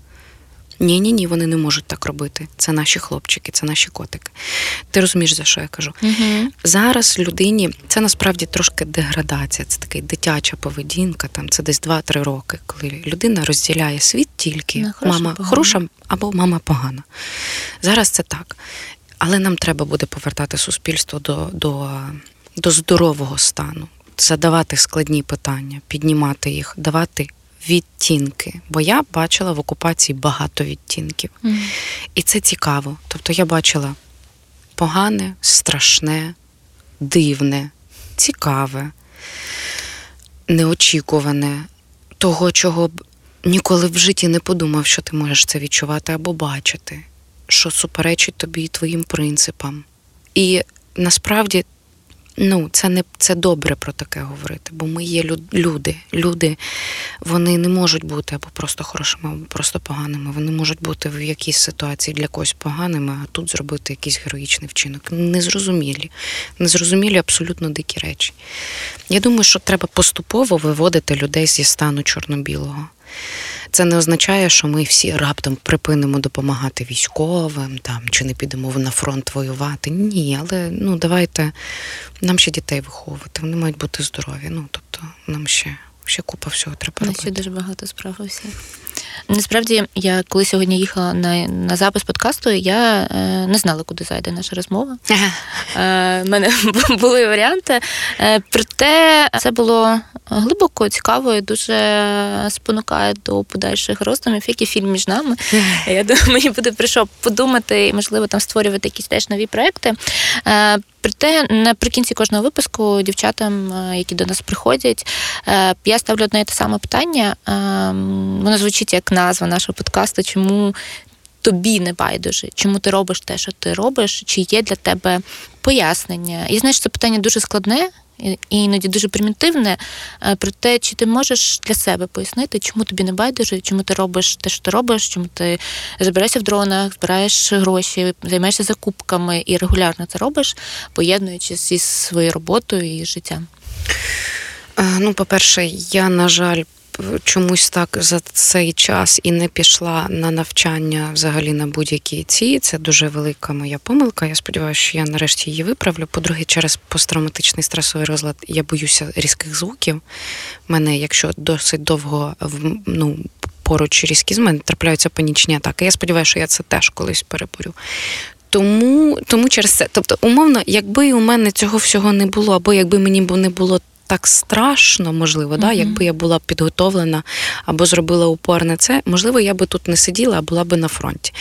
Ні-ні-ні, вони не можуть так робити. Це наші хлопчики, це наші котики. Ти розумієш, за що я кажу? Mm-hmm. Зараз людині, це насправді трошки деградація, це така дитяча поведінка, там, це десь два-три роки, коли людина розділяє світ тільки на хороша, мама погана. Хороша або мама погана. Зараз це так. Але нам треба буде повертати суспільство до, до, до здорового стану, задавати складні питання, піднімати їх, давати відтінки. Бо я бачила в окупації багато відтінків. Mm. І це цікаво. Тобто я бачила погане, страшне, дивне, цікаве, неочікуване, того, чого б ніколи в житті не подумав, що ти можеш це відчувати або бачити. Що суперечить тобі і твоїм принципам. І насправді, ну, це не це добре про таке говорити, бо ми є люди. Люди, вони не можуть бути або просто хорошими, або просто поганими. Вони можуть бути в якійсь ситуації для когось поганими, а тут зробити якийсь героїчний вчинок. Незрозумілі. Незрозумілі абсолютно дикі речі. Я думаю, що треба поступово виводити людей зі стану чорно-білого. Це не означає, що ми всі раптом припинимо допомагати військовим, там, чи не підемо на фронт воювати. Ні, але ну, давайте, нам ще дітей виховувати, вони мають бути здорові. Ну, тобто, нам ще, ще купа всього треба робити. Ще дуже багато справ у всіх. Насправді, я коли сьогодні їхала на, на запис подкасту, я е, не знала, куди зайде наша розмова. Ага. Е, в мене були варіанти. Е, проте це було глибоко, цікаво і дуже спонукає до подальших роздумів, як і фільм між нами. Ага. Я думаю, мені буде прийшло подумати і, можливо, там створювати якісь теж нові проекти. Е, Проте, наприкінці кожного випуску дівчатам, які до нас приходять, я ставлю одне і те саме питання. Воно звучить як назва нашого подкасту «Чому тобі не байдуже? Чому ти робиш те, що ти робиш? Чи є для тебе пояснення?» І знаєш, це питання дуже складне і іноді дуже примітивне. Проте, чи ти можеш для себе пояснити, чому тобі не байдуже, чому ти робиш те, що ти робиш, чому ти збираєшся в дронах, збираєш гроші, займаєшся закупками і регулярно це робиш, поєднуючись із своєю роботою і життям? Ну, по-перше, я, на жаль, чомусь так за цей час і не пішла на навчання взагалі на будь-які ці. Це дуже велика моя помилка. Я сподіваюся, що я нарешті її виправлю. По-друге, через посттравматичний стресовий розлад я боюся різких звуків. Мене, якщо досить довго, ну, поруч різкі з мене, трапляються панічні атаки. Я сподіваюся, що я це теж колись переборю. Тому, тому через це. Тобто, умовно, якби у мене цього всього не було, або якби мені не було так страшно, можливо, mm-hmm. да, якби я була підготовлена або зробила упор на це, можливо, я би тут не сиділа, а була би на фронті.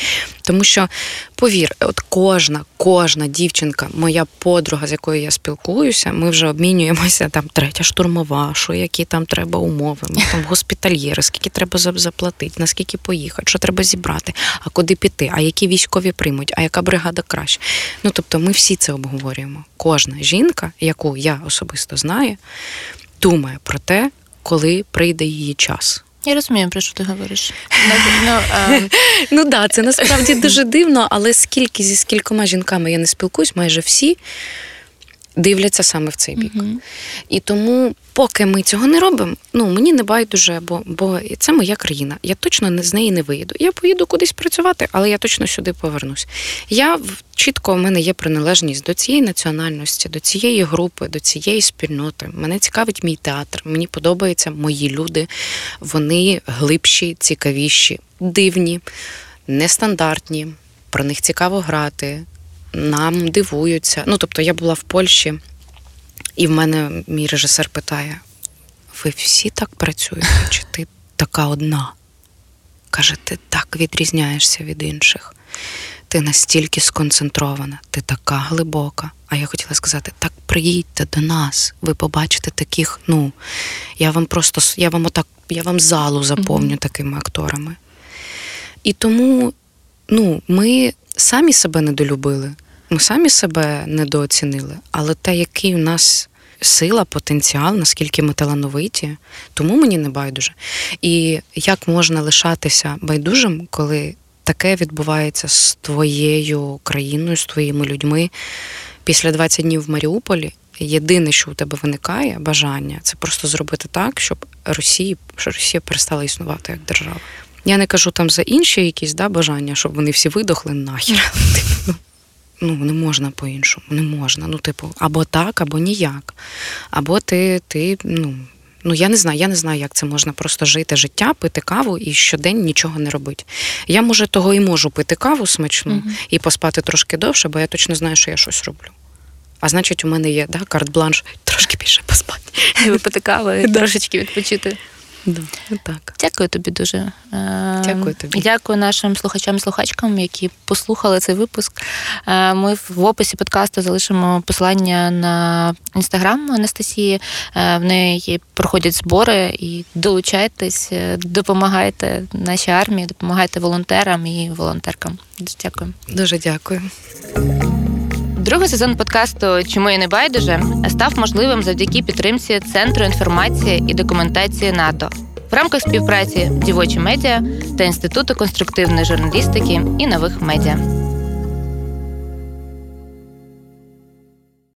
Тому що, повір, от кожна, кожна дівчинка, моя подруга, з якою я спілкуюся, ми вже обмінюємося, там, третя штурмова, що, які там треба умови, там, госпітальєри, скільки треба заплатити, наскільки поїхати, що треба зібрати, а куди піти, а які військові приймуть, а яка бригада краще. Ну, тобто, ми всі це обговорюємо. Кожна жінка, яку я особисто знаю, думає про те, коли прийде її час. Я розумію, про що ти говориш. Ну так, це насправді дуже дивно, але скільки зі скількома жінками я не спілкуюсь, майже всі дивляться саме в цей бік. І тому, поки ми цього не робимо, ну, мені не байдуже, бо, бо це моя країна. Я точно з неї не виїду. Я поїду кудись працювати, але я точно сюди повернусь. Я чітко, у мене є приналежність до цієї національності, до цієї групи, до цієї спільноти. Мене цікавить мій театр, мені подобаються мої люди. Вони глибші, цікавіші, дивні, нестандартні, про них цікаво грати, нам дивуються. Ну, тобто, я була в Польщі, і в мене мій режисер питає: ви всі так працюєте, чи ти така одна? Каже, ти так відрізняєшся від інших. Ти настільки сконцентрована, ти така глибока. А я хотіла сказати, так приїдьте до нас, ви побачите таких, ну, я вам просто, я вам отак, я вам залу заповню такими акторами. І тому, ну, ми самі себе недолюбили, ми самі себе недооцінили, але те, який у нас сила, потенціал, наскільки ми талановиті, тому мені не байдуже. І як можна лишатися байдужим, коли таке відбувається з твоєю країною, з твоїми людьми? Після двадцять днів в Маріуполі єдине, що у тебе виникає бажання, це просто зробити так, щоб Росія, щоб Росія перестала існувати як держава. Я не кажу там за інші якісь, да, бажання, щоб вони всі видохли нахер. Ну, не можна по-іншому, не можна. Ну, типу, або так, або ніяк. Або ти, ти, ну, ну, я не знаю, я не знаю, як це можна просто жити життя, пити каву і щодень нічого не робити. Я, може, того і можу пити каву смачну mm-hmm. і поспати трошки довше, бо я точно знаю, що я щось роблю. А значить, у мене є, да, карт-бланш, трошки більше поспати. Випити каву і трошечки відпочити. Да, так. Дякую тобі дуже. Дякую тобі. Дякую нашим слухачам і слухачкам, які послухали цей випуск. Ми в описі подкасту залишимо посилання на інстаграм Анастасії. В неї проходять збори. І долучайтесь, допомагайте нашій армії, допомагайте волонтерам і волонтеркам. Дуже дякую. Дуже дякую. Другий сезон подкасту «Чому їй не байдуже» став можливим завдяки підтримці Центру інформації і документації НАТО в рамках співпраці «Дівоча медіа» та Інституту конструктивної журналістики і нових медіа.